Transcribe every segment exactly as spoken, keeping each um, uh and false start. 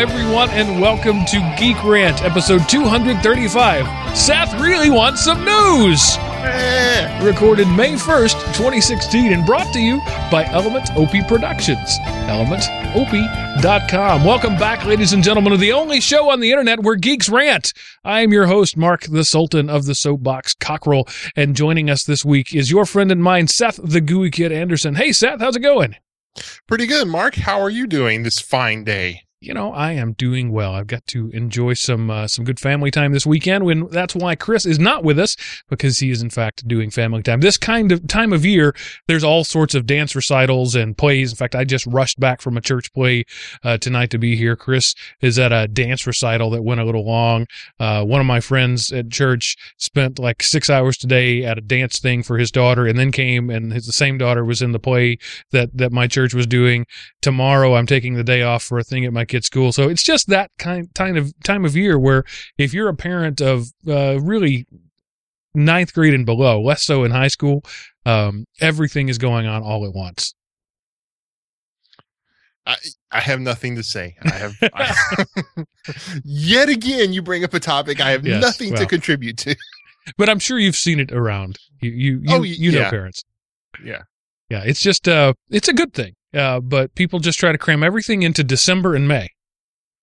everyone, and welcome to Geek Rant, episode two thirty-five. Seth really wants some news! Recorded May first, twenty sixteen, and brought to you by Element O P Productions. element O P dot com. Welcome back, ladies and gentlemen, to the only show on the internet where geeks rant. I am your host, Mark, the Sultan of the Soapbox Cockerel, and joining us this week is your friend and mine, Seth the Gooey Kid Anderson. Hey, Seth, how's it going? Pretty good, Mark. How are you doing this fine day? You know, I am doing well. I've got to enjoy some uh, some good family time this weekend. When that's why Chris is not with us, because he is in fact doing family time. This kind of time of year, there's all sorts of dance recitals and plays. In fact, I just rushed back from a church play uh, tonight to be here. Chris is at a dance recital that went a little long. Uh, one of my friends at church spent like six hours today at a dance thing for his daughter, and then came and his, the same daughter was in the play that that my church was doing. Tomorrow, I'm taking the day off for a thing at my at school. So it's just that kind kind of time of year where if you're a parent of uh, really ninth grade and below, less so in high school, um, everything is going on all at once. I, I have nothing to say. I have I, yet again, you bring up a topic I have yes, nothing well, to contribute to. But I'm sure you've seen it around. You you you, oh, you, you yeah. know parents. Yeah. Yeah, it's just uh, it's a good thing. Uh, but people just try to cram everything into December and May.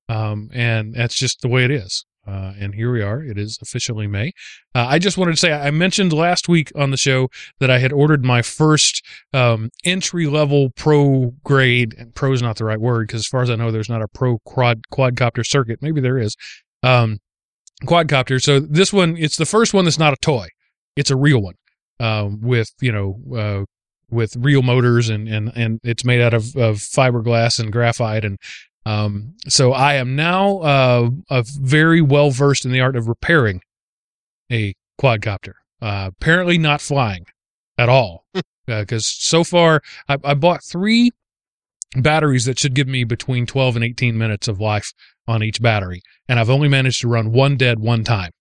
Um, and that's just the way it is. Uh, and here we are. It is officially May. Uh, I just wanted to say, I mentioned last week on the show that I had ordered my first um, entry-level pro grade, and pro is not the right word, because as far as I know, there's not a pro quad quadcopter circuit. Maybe there is. Um, quadcopter. So this one, it's the first one that's not a toy. It's a real one um, with, you know, uh, with real motors, and, and, and it's made out of, of fiberglass and graphite. And um, so I am now uh, a very well-versed in the art of repairing a quadcopter. Uh, apparently not flying at all, because uh, so far I, I bought three batteries that should give me between twelve and eighteen minutes of life on each battery. And I've only managed to run one dead one time.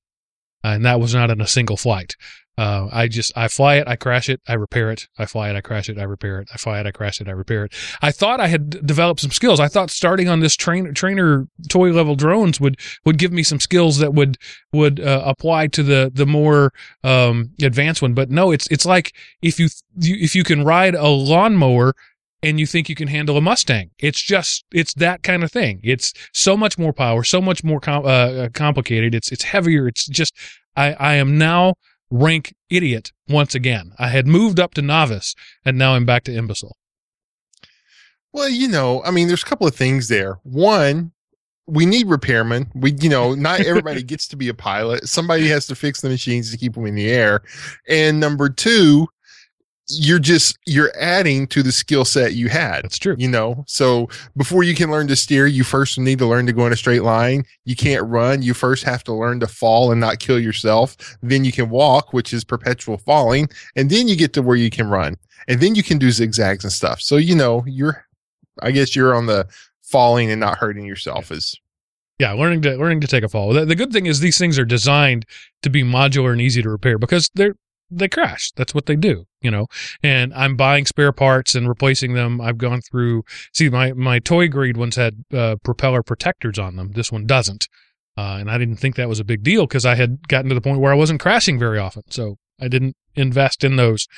Uh, and that was not in a single flight. Uh, I just, I fly it, I crash it, I repair it, I fly it, I crash it, I repair it, I fly it, I crash it, I repair it. I thought I had d- developed some skills. I thought starting on this train, trainer toy level drones would, would give me some skills that would, would, uh, apply to the, the more, um, advanced one. But no, it's, it's like if you, you, if you can ride a lawnmower and you think you can handle a Mustang. It's just, it's that kind of thing. It's so much more power, so much more com- uh, complicated. It's, it's heavier. It's just, I, I am now rank idiot once again. I had moved up to novice, and now I'm back to imbecile. Well, you know, I mean, there's a couple of things there. One, we need repairmen. We, you know, not everybody gets to be a pilot. Somebody has to fix the machines to keep them in the air. And number two, you're just, you're adding to the skill set you had. That's true. You know, so before you can learn to steer, you first need to learn to go in a straight line. You can't run. You first have to learn to fall and not kill yourself. Then you can walk, which is perpetual falling. And then you get to where you can run, and then you can do zigzags and stuff. So, you know, you're, I guess you're on the falling and not hurting yourself is. Yeah, learning to, learning to take a fall. The, the good thing is these things are designed to be modular and easy to repair because they're, they crash. That's what they do, you know, and I'm buying spare parts and replacing them. I've gone through, see, my, my toy grade ones had uh, propeller protectors on them. This one doesn't. Uh, and I didn't think that was a big deal because I had gotten to the point where I wasn't crashing very often. So I didn't invest in those.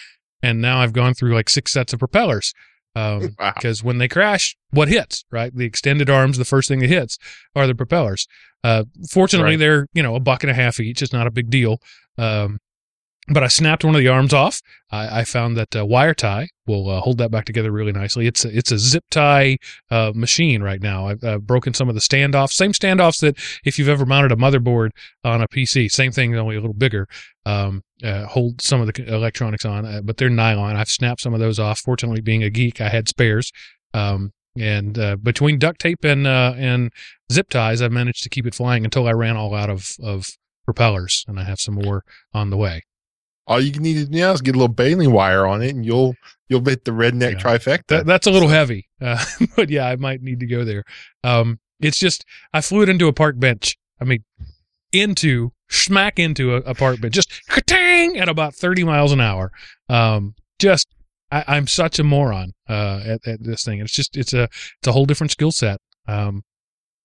And now I've gone through like six sets of propellers. Um, wow. Because when they crash, what hits, right? The extended arms, the first thing that hits are the propellers. Uh, fortunately, right. They're, you know, a buck and a half each. It's not a big deal. Um, But I snapped one of the arms off. I, I found that uh, wire tie will uh, hold that back together really nicely. It's a, it's a zip tie uh, machine right now. I've, I've broken some of the standoffs, same standoffs that if you've ever mounted a motherboard on a P C, same thing, only a little bigger, um, uh, hold some of the electronics on, uh, but they're nylon. I've snapped some of those off. Fortunately, being a geek, I had spares. Um, and uh, between duct tape and uh, and zip ties, I managed to keep it flying until I ran all out of, of propellers, and I have some more on the way. All you need to do now is get a little baling wire on it, and you'll you'll hit the redneck yeah. trifecta. That, that's a little heavy, uh, but yeah, I might need to go there. Um, it's just I flew it into a park bench. I mean, into smack into a, a park bench, just ka-tang at about thirty miles an hour. Um, just I, I'm such a moron uh, at, at this thing. It's just it's a it's a whole different skill set. Um,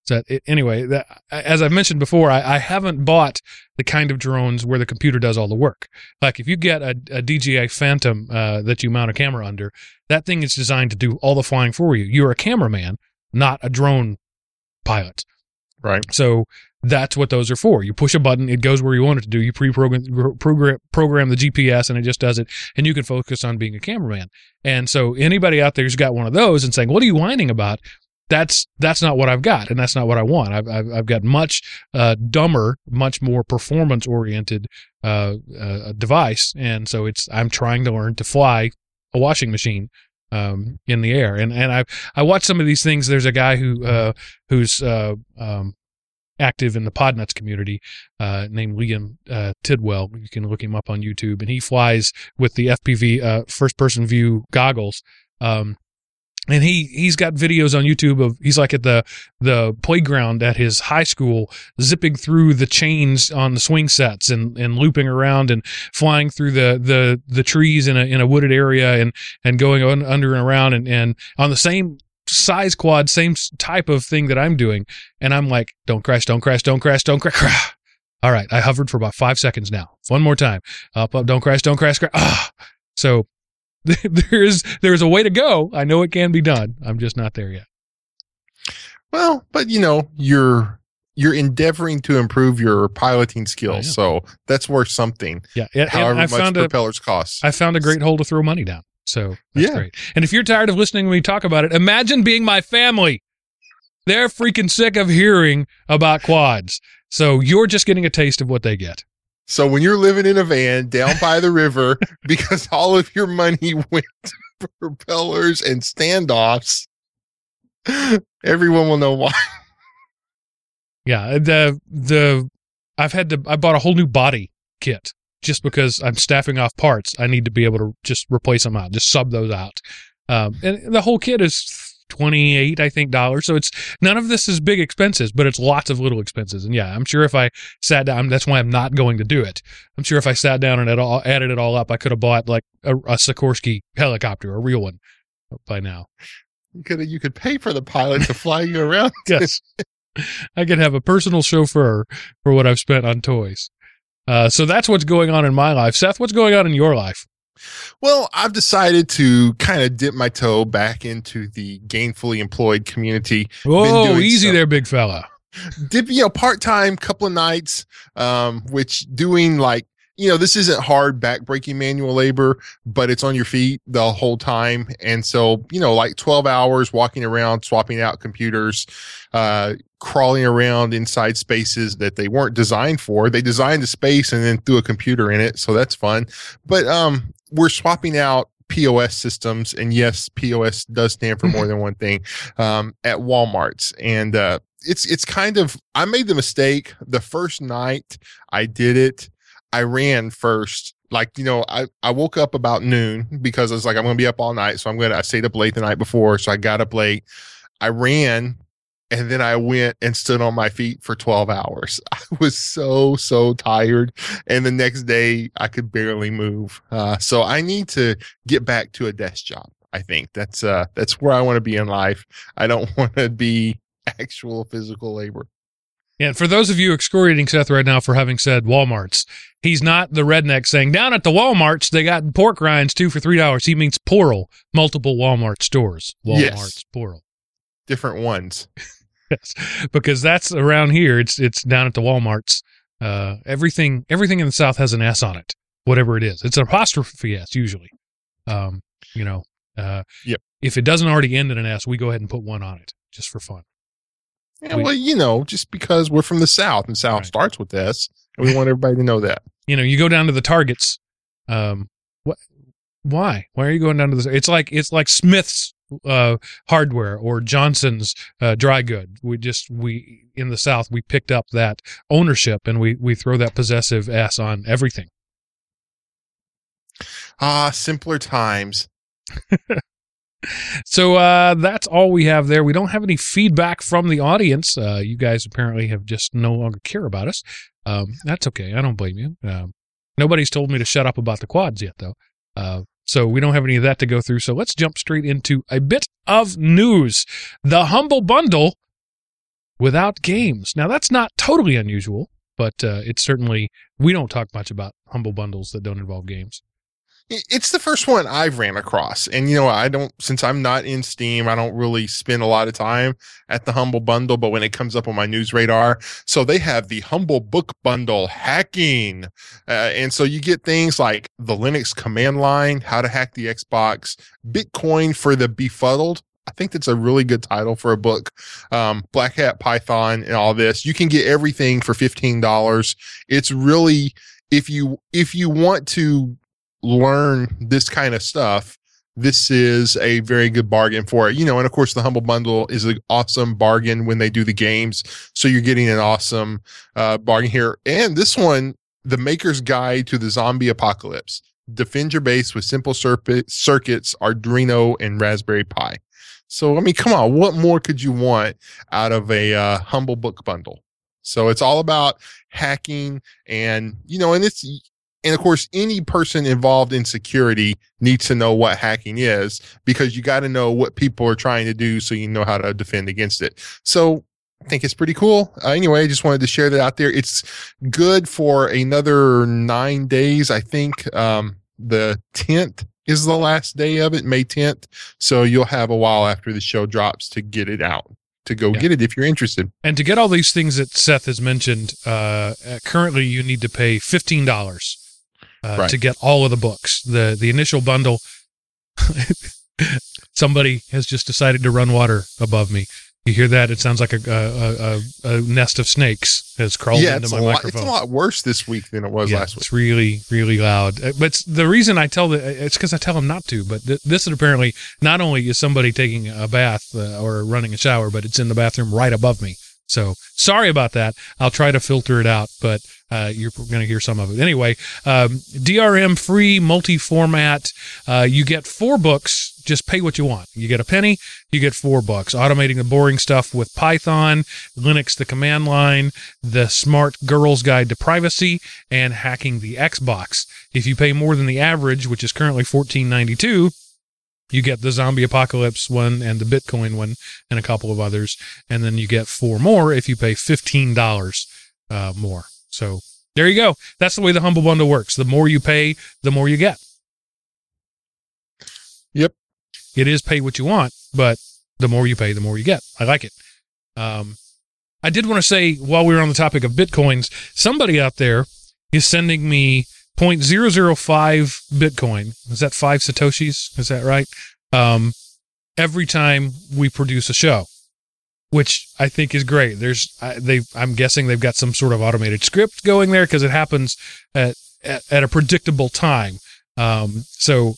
So it, anyway, that, as I've mentioned before, I, I haven't bought the kind of drones where the computer does all the work. Like if you get a, a D J I Phantom uh, that you mount a camera under, that thing is designed to do all the flying for you. You're a cameraman, not a drone pilot. Right. So that's what those are for. You push a button, it goes where you want it to do. You pre-program program, program the G P S, and it just does it, and you can focus on being a cameraman. And so anybody out there who's got one of those and saying, what are you whining about? That's that's not what I've got, and that's not what I want. I've I've, I've got much uh, dumber, much more performance-oriented uh, uh, device, and so it's I'm trying to learn to fly a washing machine um, in the air. And and I I watch some of these things. There's a guy who uh, who's uh, um, active in the Podnuts community uh, named Liam uh, Tidwell. You can look him up on YouTube, and he flies with the F P V uh, first-person view goggles. Um, And he, he's got videos on YouTube of, he's like at the, the playground at his high school, zipping through the chains on the swing sets and, and looping around and flying through the, the, the trees in a, in a wooded area and, and going on, under and around and, and on the same size quad, same type of thing that I'm doing. And I'm like, don't crash, don't crash, don't crash, don't crash. All right. I hovered for about five seconds now. One more time. Up, up, don't crash, don't crash, crash. Ah. So. There is there is a way to go. I know it can be done. I'm just not there yet. Well, but you know, you're you're endeavoring to improve your piloting skills, so that's worth something. Yeah, it, however I much propellers a, cost. I found a great hole to throw money down. So that's yeah. great. And if you're tired of listening to me talk about it, imagine being my family. They're freaking sick of hearing about quads. So you're just getting a taste of what they get. So when you're living in a van down by the river, because all of your money went to propellers and standoffs, everyone will know why. Yeah, the the I've had to I bought a whole new body kit just because I'm staffing off parts. I need to be able to just replace them out, just sub those out, um, and the whole kit is twenty-eight, I think, dollars. So it's none of this is big expenses, but it's lots of little expenses. And yeah, I'm sure if I sat down, that's why I'm not going to do it. I'm sure if I sat down and it all, added it all up, I could have bought like a, a Sikorsky helicopter, a real one, by now. You could you could pay for the pilot to fly you around. Yes, I could have a personal chauffeur for what I've spent on toys. Uh, so that's what's going on in my life. Seth, what's going on in your life? Well, I've decided to kind of dip my toe back into the gainfully employed community. Oh, easy some, there, big fella. Dip, you know, part-time, couple of nights, um, which doing like, you know, this isn't hard back-breaking manual labor, but it's on your feet the whole time. And so, you know, like twelve hours walking around, swapping out computers, uh, crawling around inside spaces that they weren't designed for. They designed a space and then threw a computer in it. So that's fun. But um, we're swapping out P O S systems. And yes, P O S does stand for more than one thing um, at Walmart's. And uh, it's it's kind of, I made the mistake the first night I did it. I ran first, like, you know, I, I woke up about noon because I was like, I'm going to be up all night. So I'm going to, I stayed up late the night before. So I got up late. I ran and then I went and stood on my feet for twelve hours. I was so, so tired. And the next day I could barely move. Uh, so I need to get back to a desk job. I think that's, uh, that's where I want to be in life. I don't want to be actual physical labor. And for those of you excoriating Seth right now for having said Walmart's, he's not the redneck saying, down at the Walmart's, they got pork rinds, two for three dollars. He means plural, multiple Walmart stores. Walmart's, yes. Plural. Different ones. Yes, because that's around here. It's it's down at the Walmart's. Uh, everything everything in the South has an S on it, whatever it is. It's an apostrophe S, usually. Um, you know, uh, yep. If it doesn't already end in an S, we go ahead and put one on it, just for fun. Yeah, well, you know, just because we're from the South and South right. starts with S, and we want everybody to know that. You know, you go down to the Targets. Um, what? Why? Why are you going down to the? It's like it's like Smith's uh, hardware or Johnson's uh, dry good. We just we in the South we picked up that ownership and we we throw that possessive S on everything. Ah, simpler times. So uh, that's all we have there. We don't have any feedback from the audience. Uh, you guys apparently have just no longer care about us. Um, that's okay. I don't blame you. Um, nobody's told me to shut up about the quads yet, though. Uh, so we don't have any of that to go through. So let's jump straight into a bit of news. The Humble Bundle, without games. Now, that's not totally unusual, but uh, it's certainly, we don't talk much about Humble Bundles that don't involve games. It's the first one I've ran across. And, you know, I don't, since I'm not in Steam, I don't really spend a lot of time at the Humble Bundle, but when it comes up on my news radar, so they have the Humble Book Bundle hacking. Uh, and so you get things like the Linux command line, how to hack the Xbox, Bitcoin for the befuddled. I think that's a really good title for a book. Um, Black Hat Python and all this. You can get everything for fifteen dollars. It's really, if you, if you want to learn this kind of stuff, this is a very good bargain for it. You know, and of course the Humble Bundle is an awesome bargain when they do the games. So you're getting an awesome uh, bargain here. And this one, the Maker's Guide to the Zombie Apocalypse. Defend your base with simple circuit, circuits, Arduino, and Raspberry Pi. So, I mean, come on, what more could you want out of a uh, Humble Book Bundle? So it's all about hacking and, you know, and it's, and of course, any person involved in security needs to know what hacking is, because you got to know what people are trying to do so you know how to defend against it. So I think it's pretty cool. Uh, anyway, I just wanted to share that out there. It's good for another nine days. I think um, the tenth is the last day of it, May tenth. So you'll have a while after the show drops to get it out, to go yeah. get it if you're interested. And to get all these things that Seth has mentioned, uh, currently you need to pay fifteen dollars uh, right. to get all of the books. The, the initial bundle, somebody has just decided to run water above me. You hear that? It sounds like a a, a, a nest of snakes has crawled yeah, into my lot, microphone. It's a lot worse this week than it was yeah, last week. It's really, really loud. But the reason I tell the, it's because I tell them not to. But th- this is apparently, not only is somebody taking a bath uh, or running a shower, but it's in the bathroom right above me. So sorry about that. I'll try to filter it out, but uh, you're going to hear some of it. Anyway, um, D R M-free, multi-format. Uh, you get four books. Just pay what you want. You get a penny, you get four bucks. Automating the boring stuff with Python, Linux, the command line, the Smart Girl's Guide to Privacy, and hacking the Xbox. If you pay more than the average, which is currently fourteen ninety-two, you get the Zombie Apocalypse one and the Bitcoin one and a couple of others. And then you get four more if you pay fifteen dollars uh, more. So there you go. That's the way the Humble Bundle works. The more you pay, the more you get. Yep. It is pay what you want, but the more you pay, the more you get. I like it. Um, I did want to say, while we were on the topic of Bitcoins, somebody out there is sending me zero point zero zero five Bitcoin. Is that five Satoshis? Is that right? Um, every time we produce a show, which I think is great. There's, I, they, I'm guessing they've got some sort of automated script going there because it happens at, at, at a predictable time. Um, so...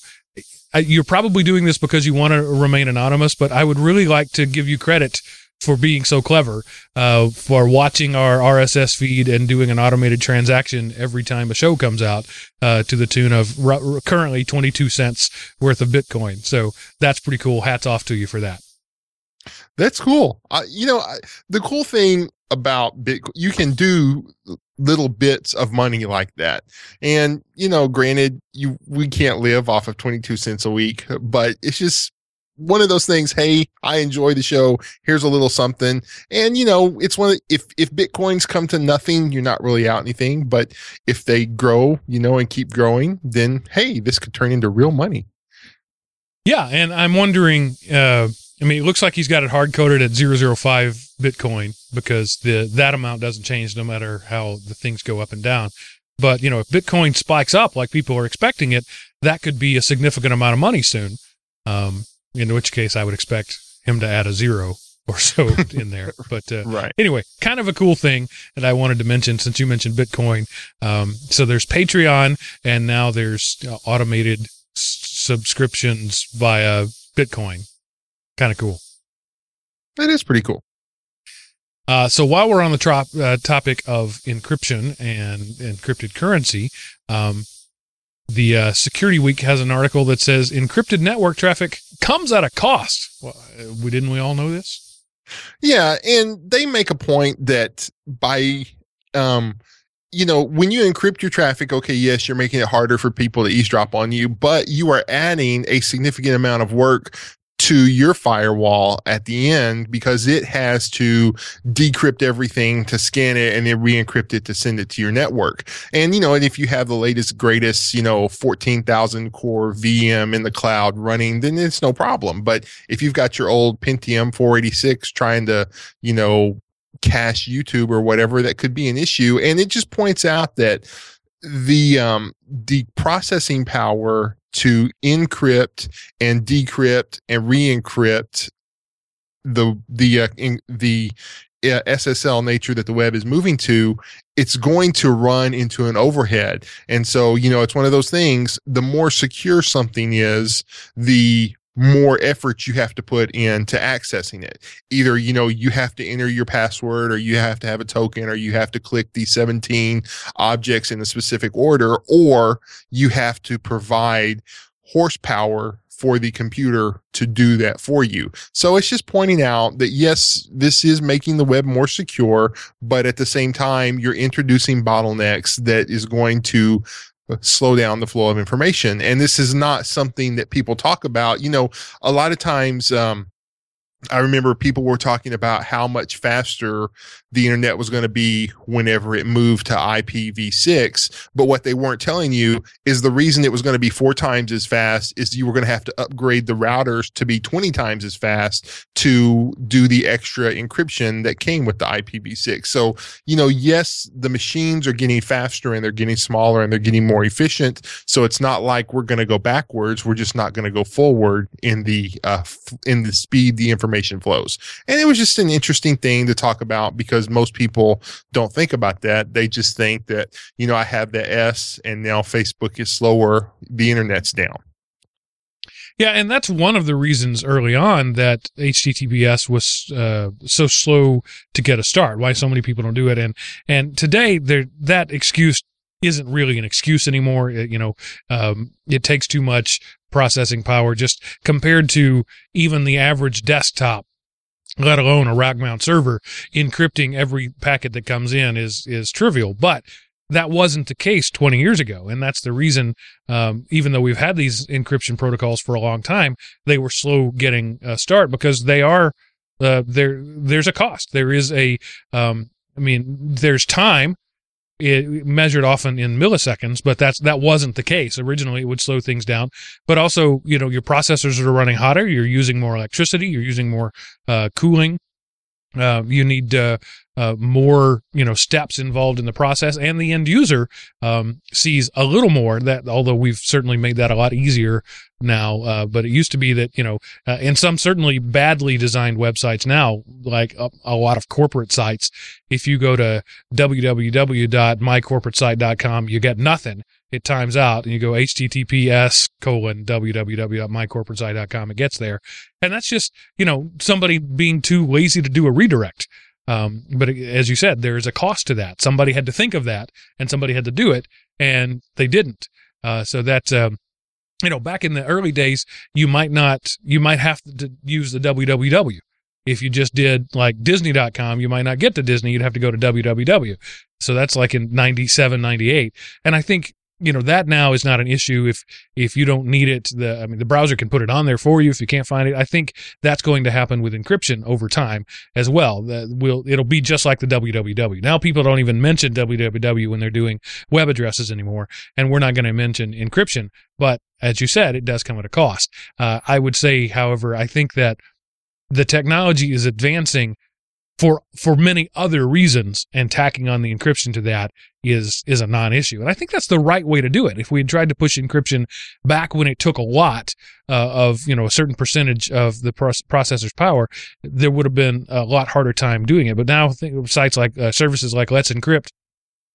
You're probably doing this because you want to remain anonymous, but I would really like to give you credit for being so clever, uh, for watching our R S S feed and doing an automated transaction every time a show comes out, uh, to the tune of r- currently twenty-two cents worth of Bitcoin. So that's pretty cool. Hats off to you for that. That's cool. Uh, you know, I, the cool thing about Bitcoin, you can do little bits of money like that. And, you know, granted, you, we can't live off of twenty-two cents a week, but it's just one of those things. Hey, I enjoy the show. Here's a little something. And, you know, it's one of, if, if Bitcoins come to nothing, you're not really out anything, but if they grow, you know, and keep growing, then, hey, this could turn into real money. Yeah. And I'm wondering, uh, I mean, it looks like he's got it hard-coded at zero zero five Bitcoin because the that amount doesn't change no matter how the things go up and down. But, you know, if Bitcoin spikes up like people are expecting it, that could be a significant amount of money soon, um, in which case I would expect him to add a zero or so in there. But uh, right. Anyway, kind of a cool thing that I wanted to mention since you mentioned Bitcoin. Um, so there's Patreon, and now there's uh, automated s- subscriptions via Bitcoin. Kind of cool. That is pretty cool. Uh, so while we're on the trop, uh, topic of encryption and encrypted currency, um, the uh, Security Week has an article that says encrypted network traffic comes at a cost. Well, we, didn't we all know this? Yeah, and they make a point that by... Um, you know, when you encrypt your traffic, okay, yes, you're making it harder for people to eavesdrop on you, but you are adding a significant amount of work to your firewall at the end, because it has to decrypt everything to scan it and then re-encrypt it to send it to your network. And, you know, and if you have the latest, greatest, you know, fourteen thousand core V M in the cloud running, then it's no problem. But if you've got your old Pentium four eighty-six trying to, you know, cache YouTube or whatever, that could be an issue. And it just points out that the um, the processing power to encrypt and decrypt and re-encrypt the the uh, in, the uh, S S L nature that the web is moving to, it's going to run into an overhead. And so, you know, it's one of those things. The more secure something is, the more effort you have to put into accessing it. Either, you know, you have to enter your password, or you have to have a token, or you have to click the seventeen objects in a specific order, or you have to provide horsepower for the computer to do that for you. So it's just pointing out that, yes, this is making the web more secure, but at the same time, you're introducing bottlenecks that is going to slow down the flow of information. And this is not something that people talk about. You know, a lot of times, um, I remember people were talking about how much faster the internet was going to be whenever it moved to I P v six. But what they weren't telling you is the reason it was going to be four times as fast is you were going to have to upgrade the routers to be twenty times as fast to do the extra encryption that came with the I P v six. So, you know, yes, the machines are getting faster and they're getting smaller and they're getting more efficient. So it's not like we're going to go backwards. We're just not going to go forward in the, uh, in the speed the information flows. And it was just an interesting thing to talk about, because most people don't think about that. They just think that, you know, I have the S and now Facebook is slower, the internet's down. Yeah, and that's one of the reasons early on that H T T P S was uh, so slow to get a start, why so many people don't do it. And and today, there that excuse isn't really an excuse anymore. It, you know, um, it takes too much processing power just compared to even the average desktop, let alone a rack mount server. Encrypting every packet that comes in is is trivial, but that wasn't the case twenty years ago. And that's the reason, um, even though we've had these encryption protocols for a long time, they were slow getting a start, because they are, uh, there, there's a cost. There is a, um, I mean, there's time. It measured often in milliseconds, but that's that wasn't the case. Originally, it would slow things down. But also, you know, your processors are running hotter. You're using more electricity. You're using more uh, cooling. Uh, you need uh, uh, more, you know, steps involved in the process. And the end user um, sees a little more, that, although we've certainly made that a lot easier now. Uh, but it used to be that, you know, uh, and some certainly badly designed websites now, like a, a lot of corporate sites, if you go to w w w dot my corporate site dot com, you get nothing. It times out, and you go H T T P S colon w w w dot my corporate site dot com. It gets there. And that's just, you know, somebody being too lazy to do a redirect. Um, but as you said, there is a cost to that. Somebody had to think of that, and somebody had to do it, and they didn't. Uh, so that's, um, you know, back in the early days, you might not, you might have to use the w w w. If you just did like Disney dot com, you might not get to Disney. You'd have to go to w w w. So that's like in ninety-seven, ninety-eight. And I think, you know, that now is not an issue if if you don't need it. The I mean, the browser can put it on there for you if you can't find it. I think that's going to happen with encryption over time as well. That will it'll be just like the w w w. Now people don't even mention w w w when they're doing web addresses anymore, and we're not going to mention encryption. But as you said, it does come at a cost. Uh, I would say, however, I think that the technology is advancing for for many other reasons, and tacking on the encryption to that is is a non-issue. And I think that's the right way to do it. If we had tried to push encryption back when it took a lot uh, of, you know, a certain percentage of the pro- processor's power, there would have been a lot harder time doing it. But now sites like uh, services like Let's Encrypt,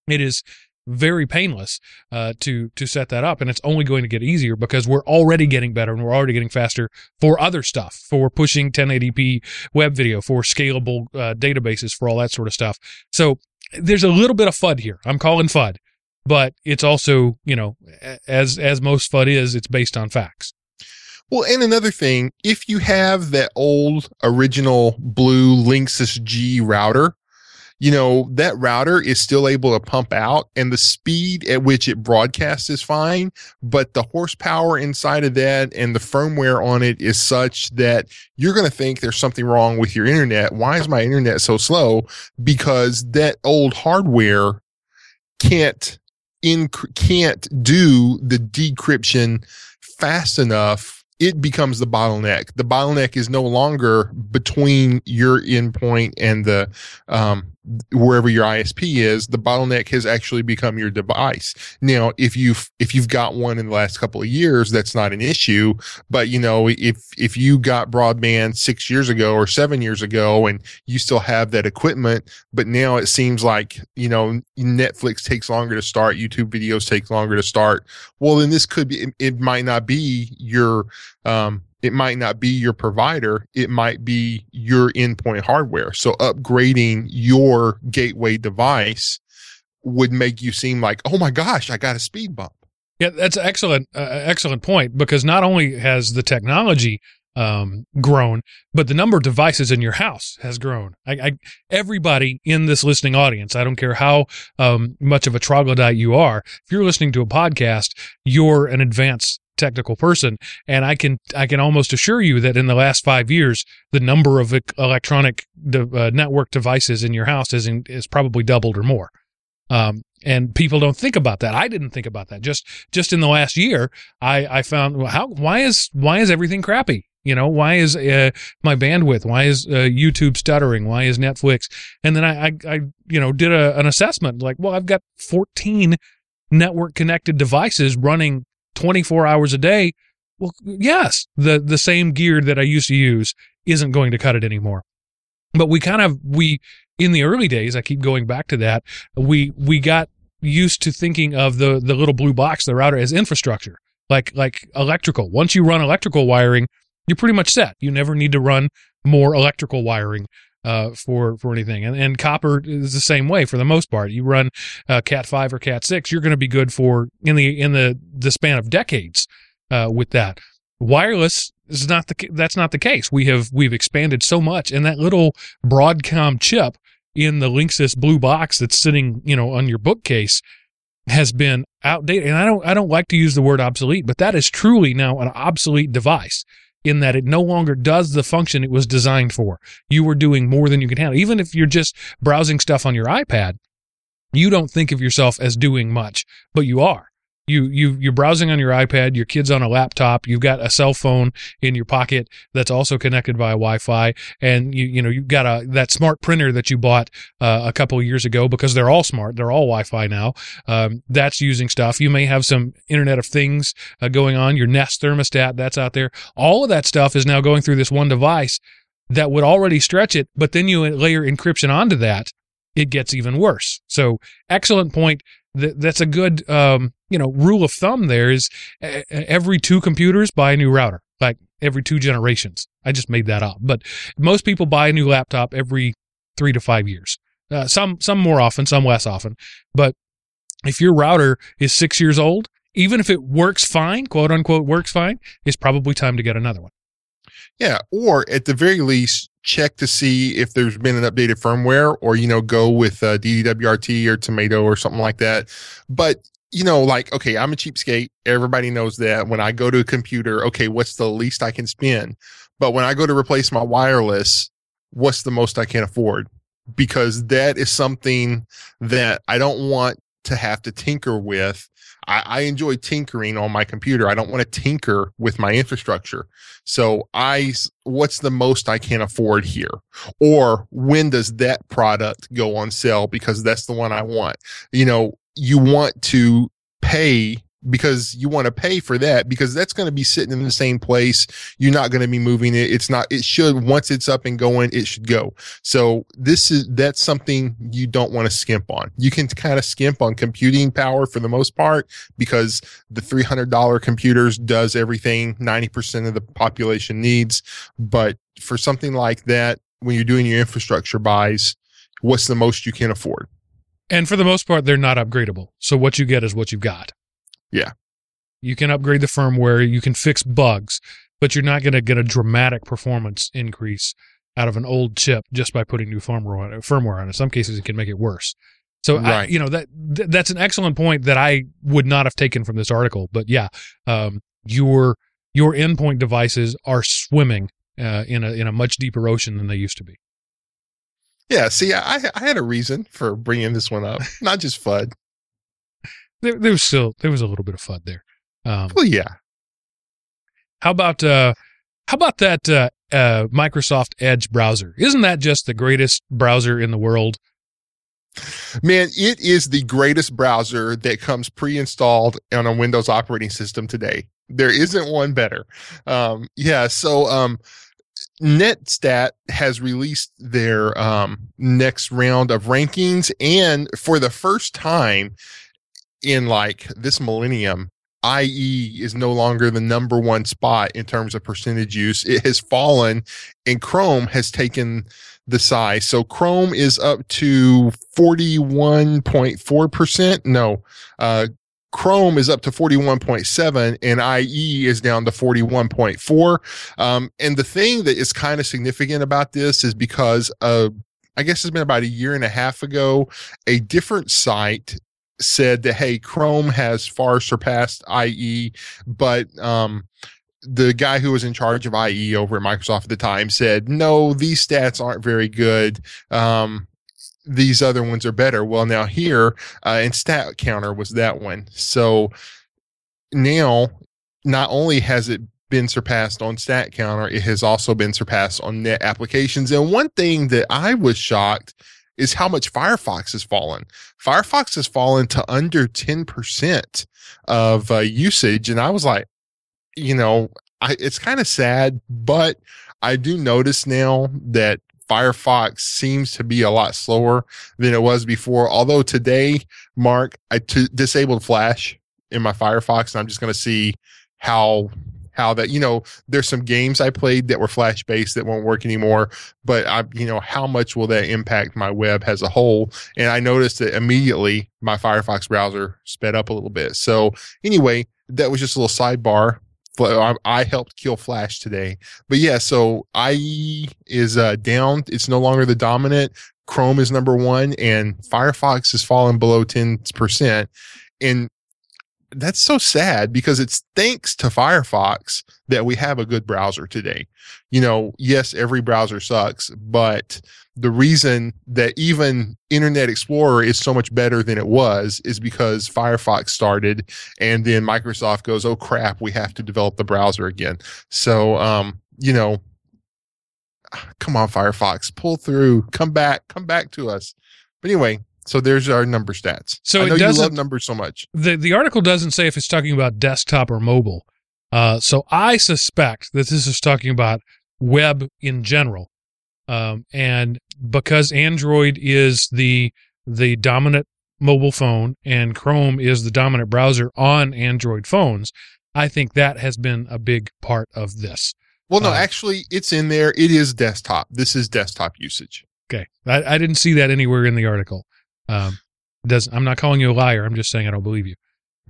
it is very painless uh, to to set that up, and it's only going to get easier because we're already getting better and we're already getting faster for other stuff, for pushing ten eighty p web video, for scalable uh, databases, for all that sort of stuff. So there's a little bit of FUD here. I'm calling FUD, but it's also, you know, as as most FUD is, it's based on facts. Well, and another thing, if you have that old original blue Linksys G router, you know, that router is still able to pump out, and the speed at which it broadcasts is fine, but the horsepower inside of that and the firmware on it is such that you're going to think there's something wrong with your internet. Why is my internet so slow? Because that old hardware can't in, can't do the decryption fast enough. It becomes the bottleneck. The bottleneck is no longer between your endpoint and the um, wherever your I S P is. The bottleneck has actually become your device. Now, if you've if you've got one in the last couple of years, that's not an issue. But you know, if if you got broadband six years ago or seven years ago, and you still have that equipment, but now it seems like you know Netflix takes longer to start, YouTube videos take longer to start. Well, then this could be. It, it might not be your Um, it might not be your provider. It might be your endpoint hardware. So upgrading your gateway device would make you seem like, oh my gosh, I got a speed bump. Yeah, that's excellent. Uh, excellent point, because not only has the technology um, grown, but the number of devices in your house has grown. I, I, everybody in this listening audience, I don't care how um, much of a troglodyte you are, if you're listening to a podcast, you're an advanced technical person, and I can I can almost assure you that in the last five years, the number of electronic de- uh, network devices in your house is in, is probably doubled or more. Um, and people don't think about that. I didn't think about that. Just just in the last year, I I found well, how why is why is everything crappy? You know, why is uh, my bandwidth? Why is uh, YouTube stuttering? Why is Netflix? And then I I, I you know did a, an assessment like, well, I've got fourteen network connected devices running twenty-four hours a day. Well, yes, the, the same gear that I used to use isn't going to cut it anymore. But we kind of, we, in the early days, I keep going back to that, we, we got used to thinking of the, the little blue box, the router, as infrastructure, like, like electrical. Once you run electrical wiring, you're pretty much set. You never need to run more electrical wiring uh, for, for anything. And, and copper is the same way for the most part. You run uh, Cat five or Cat six, you're going to be good for in the, in the, the span of decades, uh, with that. Wireless is not the, that's not the case. We have, we've expanded so much, and that little Broadcom chip in the Linksys blue box that's sitting, you know, on your bookcase has been outdated. And I don't, I don't like to use the word obsolete, but that is truly now an obsolete device, in that it no longer does the function it was designed for. You were doing more than you can handle. Even if you're just browsing stuff on your iPad, you don't think of yourself as doing much, but you are. You, you, you're browsing on your iPad, your kid's on a laptop, you've got a cell phone in your pocket that's also connected via Wi-Fi, and you, you know, you've got a, that smart printer that you bought uh, a couple of years ago, because they're all smart, they're all Wi-Fi now. Um, that's using stuff. You may have some Internet of Things uh, going on, your Nest thermostat, that's out there. All of that stuff is now going through this one device that would already stretch it, but then you layer encryption onto that, it gets even worse. So, excellent point. Th- that's a good, um, you know, rule of thumb there is a- every two computers, buy a new router, like every two generations. I just made that up. But most people buy a new laptop every three to five years. Uh, some, some more often, some less often. But if your router is six years old, even if it works fine, quote unquote, works fine, it's probably time to get another one. Yeah. Or at the very least, check to see if there's been an updated firmware, or, you know, go with uh, D D W R T or Tomato or something like that. But, you know, like, okay, I'm a cheapskate. Everybody knows that. When I go to a computer, okay, what's the least I can spend? But when I go to replace my wireless, what's the most I can afford? Because that is something that I don't want to have to tinker with. I, I enjoy tinkering on my computer. I don't want to tinker with my infrastructure. So I, what's the most I can afford here? Or when does that product go on sale? Because that's the one I want. You know, you want to pay because you want to pay for that, because that's going to be sitting in the same place. You're not going to be moving it. It's not, it should, once it's up and going, it should go. So this is, that's something you don't want to skimp on. You can kind of skimp on computing power for the most part, because the three hundred dollars computers does everything ninety percent of the population needs. But for something like that, when you're doing your infrastructure buys, what's the most you can afford? And for the most part, they're not upgradable. So what you get is what you've got. Yeah. You can upgrade the firmware, you can fix bugs, but you're not going to get a dramatic performance increase out of an old chip just by putting new firmware on it. Firmware on it. In some cases, it can make it worse. So, right. I, you know, that th- that's an excellent point that I would not have taken from this article. But yeah, um, your your endpoint devices are swimming uh, in a in a much deeper ocean than they used to be. Yeah. See, I, I had a reason for bringing this one up, not just FUD. There, there was still there was a little bit of FUD there. Um, well, yeah. How about uh, how about that uh, uh, Microsoft Edge browser? Isn't that just the greatest browser in the world? Man, it is the greatest browser that comes pre-installed on a Windows operating system today. There isn't one better. Um, yeah, so um, Netstat has released their um, next round of rankings. And for the first time in like this millennium, I E is no longer the number one spot in terms of percentage use. It has fallen, and Chrome has taken the size. So Chrome is up to forty-one point four percent. No, uh, Chrome is up to forty-one point seven, and I E is down to forty-one point four. Um, and the thing that is kind of significant about this is because, uh, I guess it's been about a year and a half ago, a different site said that, hey, Chrome has far surpassed I E, but um, the guy who was in charge of I E over at Microsoft at the time said, no, these stats aren't very good. Um, these other ones are better. Well, now here, uh, and StatCounter was that one. So now, not only has it been surpassed on StatCounter, it has also been surpassed on Net Applications. And one thing that I was shocked is how much Firefox has fallen. Firefox has fallen to under ten percent of uh, usage. And I was like, you know, I, it's kind of sad, but I do notice now that Firefox seems to be a lot slower than it was before. Although today, Mark, I t- disabled Flash in my Firefox, and I'm just going to see how... how that, you know, there's some games I played that were Flash based that won't work anymore, but I, you know, how much will that impact my web as a whole? And I noticed that immediately my Firefox browser sped up a little bit. So anyway, that was just a little sidebar. I, I helped kill Flash today, but yeah, so I E is uh, down. It's no longer the dominant. Chrome is number one, and Firefox has fallen below ten percent. And that's so sad, because it's thanks to Firefox that we have a good browser today. You know, yes, every browser sucks, but the reason that even Internet Explorer is so much better than it was is because Firefox started, and then Microsoft goes, oh crap, we have to develop the browser again. So, um, you know, come on, Firefox, pull through, come back, come back to us. But anyway, so there's our number stats. So I know you love numbers so much. The the article doesn't say if it's talking about desktop or mobile. Uh, so I suspect that this is talking about web in general. Um, and because Android is the the dominant mobile phone and Chrome is the dominant browser on Android phones, I think that has been a big part of this. Well, no, uh, actually, it's in there. It is desktop. This is desktop usage. Okay. I, I didn't see that anywhere in the article. Um, doesn't, I'm not calling you a liar. I'm just saying I don't believe you.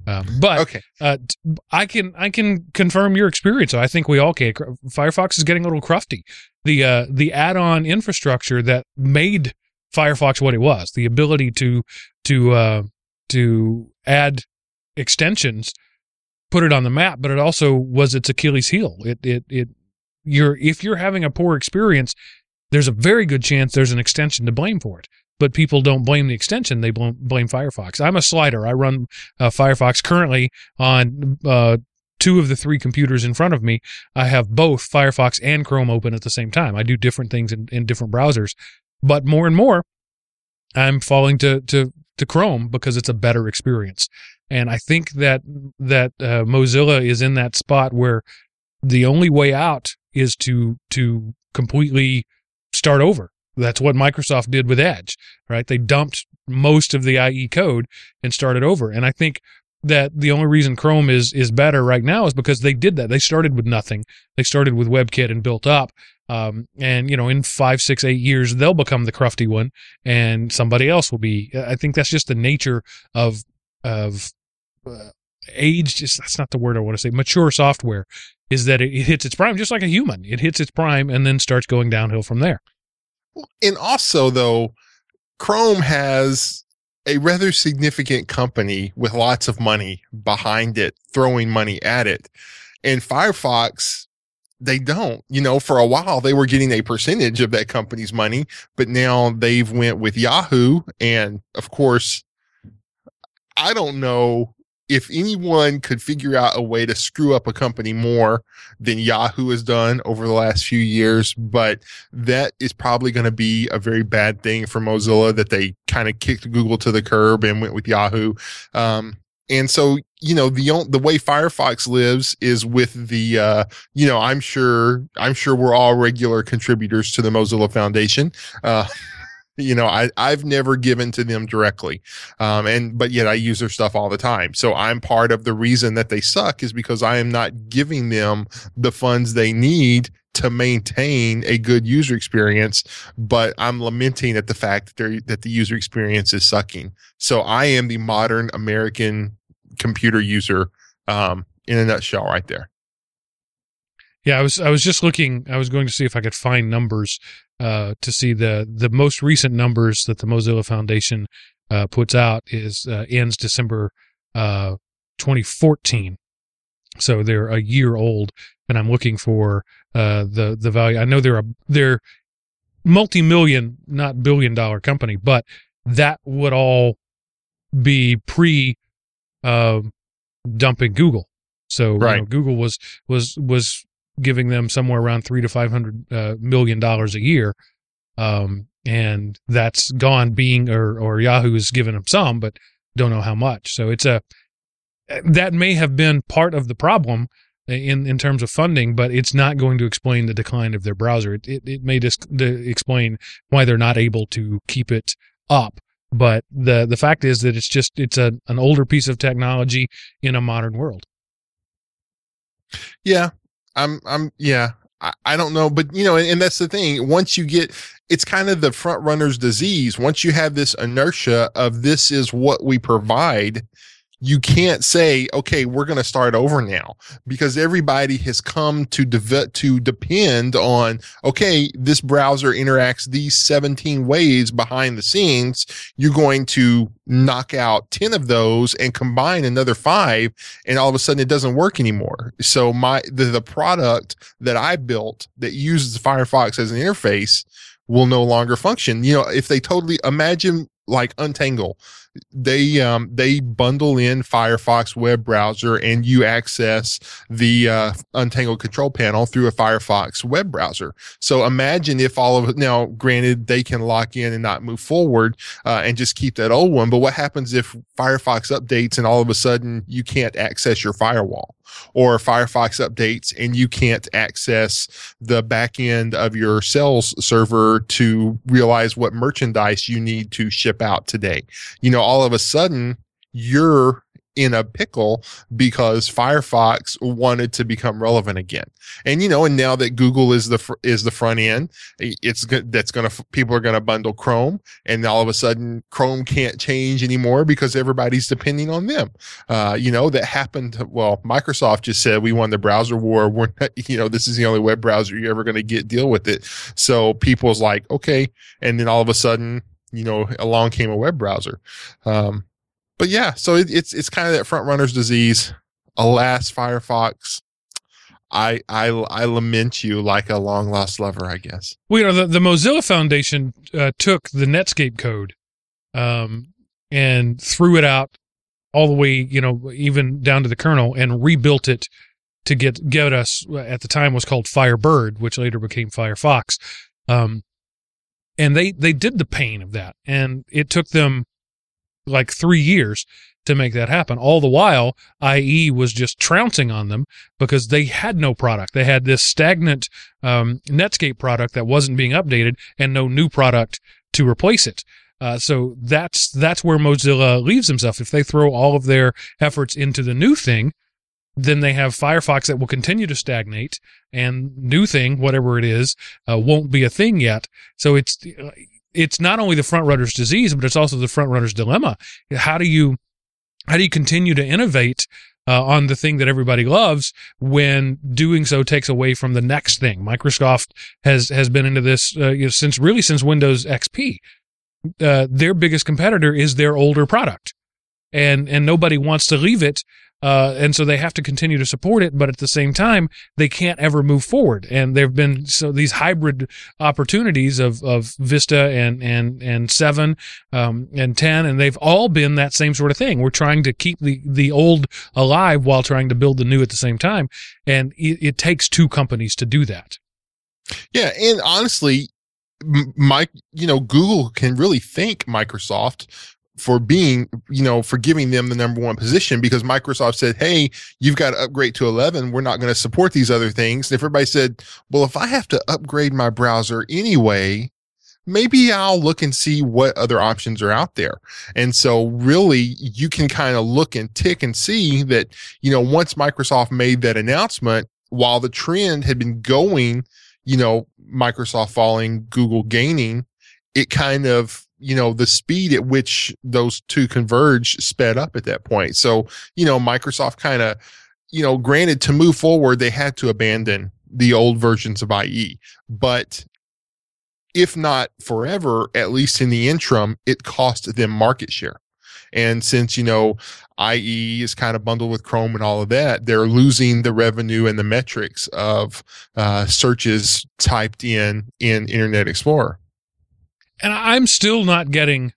Um, but okay. uh, t- I can I can confirm your experience. I think we all can. Firefox is getting a little crufty. The uh, the add-on infrastructure that made Firefox what it was, the ability to to uh, to add extensions, put it on the map, but it also was its Achilles heel. It it it you're if you're having a poor experience, there's a very good chance there's an extension to blame for it. But people don't blame the extension. They blame Firefox. I'm a slider. I run uh, Firefox currently on uh, two of the three computers in front of me. I have both Firefox and Chrome open at the same time. I do different things in, in different browsers. But more and more, I'm falling to, to, to Chrome because it's a better experience. And I think that, that uh, Mozilla is in that spot where the only way out is to to completely start over. That's what Microsoft did with Edge, right? They dumped most of the I E code and started over. And I think that the only reason Chrome is is better right now is because they did that. They started with nothing. They started with WebKit and built up. Um, and, you know, in five, six, eight years, they'll become the crufty one and somebody else will be. I think that's just the nature of of uh, age. Just, that's not the word I want to say. Mature software. is that it hits its prime just like a human. It hits its prime and then starts going downhill from there. And also, though, Chrome has a rather significant company with lots of money behind it, throwing money at it. And Firefox, they don't. You know, for a while, they were getting a percentage of that company's money, but now they've went with Yahoo. And, of course, I don't know if anyone could figure out a way to screw up a company more than Yahoo has done over the last few years, but that is probably going to be a very bad thing for Mozilla, that they kind of kicked Google to the curb and went with Yahoo. Um, and so, you know, the the way Firefox lives is with the, uh, you know, I'm sure, I'm sure we're all regular contributors to the Mozilla Foundation. Uh, You know, I, I've never given to them directly, um, and but yet I use their stuff all the time. So I'm part of the reason that they suck is because I am not giving them the funds they need to maintain a good user experience, but I'm lamenting at the fact that, that the user experience is sucking. So I am the modern American computer user um, in a nutshell right there. Yeah, I was I was just looking. I was going to see if I could find numbers uh, to see the the most recent numbers that the Mozilla Foundation uh, puts out is uh, ends December uh, twenty fourteen, so they're a year old. And I'm looking for uh, the the value. I know they're a they're multi-million, not billion dollar company, but that would all be pre uh, dumping Google. So right. you know, Google was was was. giving them somewhere around three to five hundred uh, million dollars a year, um, and that's gone. Bing or or Yahoo has given them some, but don't know how much. So it's a that may have been part of the problem in in terms of funding, but it's not going to explain the decline of their browser. It it, it may just explain why they're not able to keep it up. But the the fact is that it's just it's a an older piece of technology in a modern world. Yeah. I'm, I'm, yeah, I, I don't know, but you know, and, and that's the thing. Once you get, it's kind of the front runner's disease. Once you have this inertia of this is what we provide, you can't say, okay, we're going to start over now, because everybody has come to de- to depend on, okay, this browser interacts these seventeen ways behind the scenes. You're going to knock out ten of those and combine another five, and all of a sudden it doesn't work anymore. So my the, the product that I built that uses Firefox as an interface will no longer function. You know, if they totally imagine like Untangle, they um they bundle in Firefox web browser and you access the uh Untangle control panel through a Firefox web browser. So imagine if all of it, now granted they can lock in and not move forward uh, and just keep that old one, but what happens if Firefox updates and all of a sudden you can't access your firewall, or Firefox updates and you can't access the back end of your sales server to realize what merchandise you need to ship out today? You know, all of a sudden you're in a pickle because Firefox wanted to become relevant again. And, you know, and now that Google is the, fr- is the front end, it's good. That's going to, people are going to bundle Chrome, and all of a sudden Chrome can't change anymore because everybody's depending on them. Uh, you know, that happened. Well, Microsoft just said, we won the browser war. We're not, you know, this is the only web browser you're ever going to get, deal with it. So people's like, okay. And then all of a sudden, you know, along came a web browser. Um, but yeah, so it, it's, it's kind of that front runner's disease. Alas, Firefox, I, I, I lament you like a long lost lover, I guess. Well, you know, the, the Mozilla Foundation, uh, took the Netscape code, um, and threw it out all the way, you know, even down to the kernel, and rebuilt it to get, get us, at the time was called Firebird, which later became Firefox. Um, And they, they did the pain of that, and it took them like three years to make that happen. All the while, I E was just trouncing on them because they had no product. They had this stagnant um, Netscape product that wasn't being updated, and no new product to replace it. Uh, so that's that's where Mozilla leaves himself. If they throw all of their efforts into the new thing, then they have Firefox that will continue to stagnate, and new thing, whatever it is, uh, won't be a thing yet. So it's it's not only the front runner's disease, but it's also the front runner's dilemma. How do you how do you continue to innovate uh, on the thing that everybody loves when doing so takes away from the next thing. Microsoft has, has been into this uh, you know, since really since Windows X P. Uh, their biggest competitor is their older product, and and nobody wants to leave it. Uh, and so they have to continue to support it, but at the same time, they can't ever move forward. And there've been so these hybrid opportunities of, of Vista and, and, and seven, um, and ten, and they've all been that same sort of thing. We're trying to keep the, the old alive while trying to build the new at the same time. And it, it takes two companies to do that. Yeah. And honestly, Mike, you know, Google can really thank Microsoft for being, you know, for giving them the number one position, because Microsoft said, hey, you've got to upgrade to eleven. We're not going to support these other things. And if everybody said, well, if I have to upgrade my browser anyway, maybe I'll look and see what other options are out there. And so really you can kind of look and tick and see that, you know, once Microsoft made that announcement, while the trend had been going, you know, Microsoft falling, Google gaining, it kind of, you know, the speed at which those two converge sped up at that point. So, you know, Microsoft kind of, you know, granted, to move forward, they had to abandon the old versions of I E, but if not forever, at least in the interim, it cost them market share. And since, you know, I E is kind of bundled with Chrome and all of that, they're losing the revenue and the metrics of uh, searches typed in in Internet Explorer. And I'm still not getting,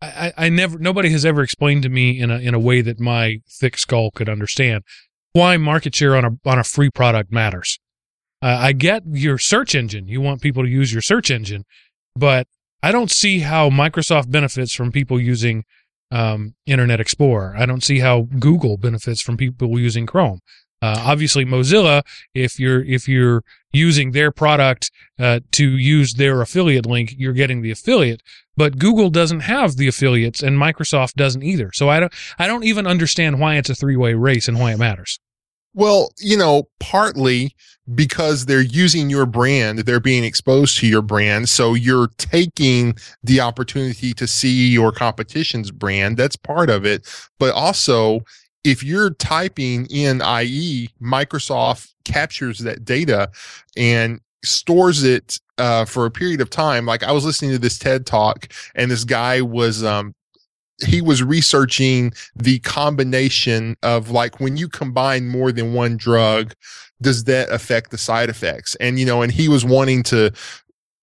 I, I never, nobody has ever explained to me in a, in a way that my thick skull could understand why market share on a, on a free product matters. Uh, I get your search engine. You want people to use your search engine, but I don't see how Microsoft benefits from people using um, Internet Explorer. I don't see how Google benefits from people using Chrome. Uh, obviously, Mozilla, if you're if you're using their product uh, to use their affiliate link, you're getting the affiliate. But Google doesn't have the affiliates, and Microsoft doesn't either. So I don't I don't even understand why it's a three-way race and why it matters. Well, you know, partly because they're using your brand, they're being exposed to your brand. So you're taking the opportunity to see your competition's brand. That's part of it. But also, if you're typing in I E, Microsoft captures that data and stores it uh, for a period of time. Like, I was listening to this TED Talk, and this guy was um, he was researching the combination of, like, when you combine more than one drug, does that affect the side effects? And, you know, and he was wanting to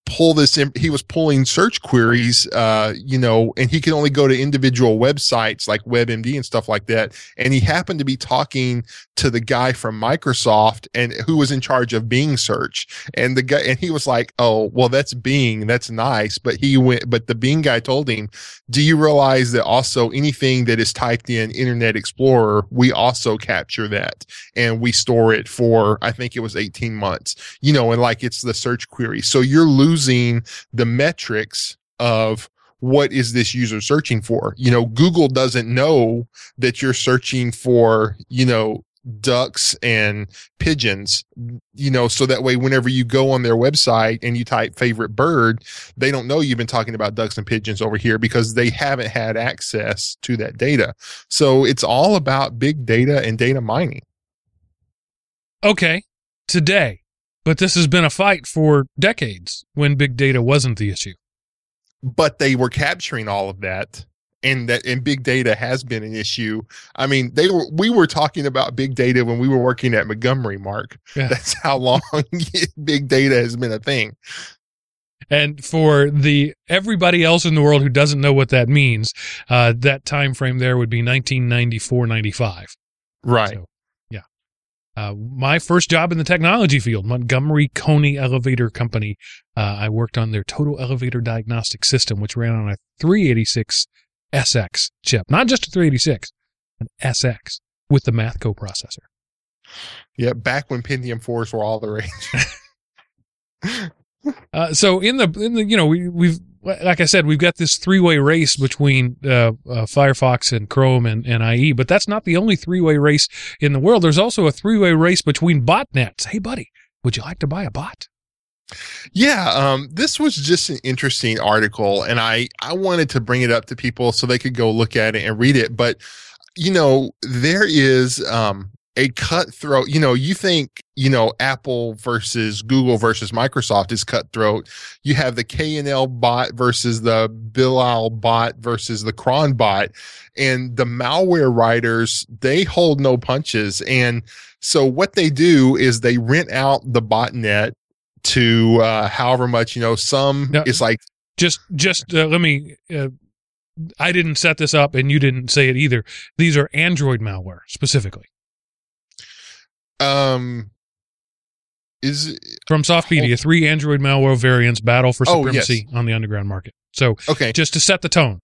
pull this in, he was pulling search queries, uh, you know, and he could only go to individual websites like WebMD and stuff like that. And he happened to be talking to the guy from Microsoft and who was in charge of Bing search. And the guy, and he was like, oh, well, that's Bing. That's nice. But he went, but the Bing guy told him, do you realize that also anything that is typed in Internet Explorer, we also capture that and we store it for, I think it was eighteen months, you know, and like it's the search query. So you're losing Losing the metrics of what is this user searching for. You know, Google doesn't know that you're searching for, you know, ducks and pigeons, you know, so that way whenever you go on their website and you type favorite bird, they don't know you've been talking about ducks and pigeons over here because they haven't had access to that data. So it's all about big data and data mining. Okay, today. But this has been a fight for decades when big data wasn't the issue. But they were capturing all of that, and that and big data has been an issue. I mean, they were we were talking about big data when we were working at Montgomery, Mark. Yeah. That's how long big data has been a thing. And for the everybody else in the world who doesn't know what that means, uh, that time frame there would be nineteen ninety-four ninety-five. Right. So. Uh, my first job in the technology field, Montgomery Coney Elevator Company. Uh, I worked on their total elevator diagnostic system, which ran on a three eighty-six S X chip. Not just a three eighty-six, an S X with the Mathco processor. Yeah, back when Pentium fours were all the rage. uh, so in the, in the, you know, we, we've, like I said, we've got this three-way race between uh, uh, Firefox and Chrome and, and I E, but that's not the only three-way race in the world. There's also a three-way race between botnets. Hey, buddy, would you like to buy a bot? Yeah, um, this was just an interesting article, and I, I wanted to bring it up to people so they could go look at it and read it, but you know, there is um, a cutthroat, you know, you think, you know, Apple versus Google versus Microsoft is cutthroat. You have the K and L bot versus the Bilal bot versus the Cron bot, and the malware writers, they hold no punches. And so what they do is they rent out the botnet to uh, however much, you know, some now, it's like. Just, just uh, let me, uh, I didn't set this up and you didn't say it either. These are Android malware specifically. Um, is it, from Softpedia, three Android malware variants battle for supremacy oh, yes. on the underground market. So okay. just to set the tone.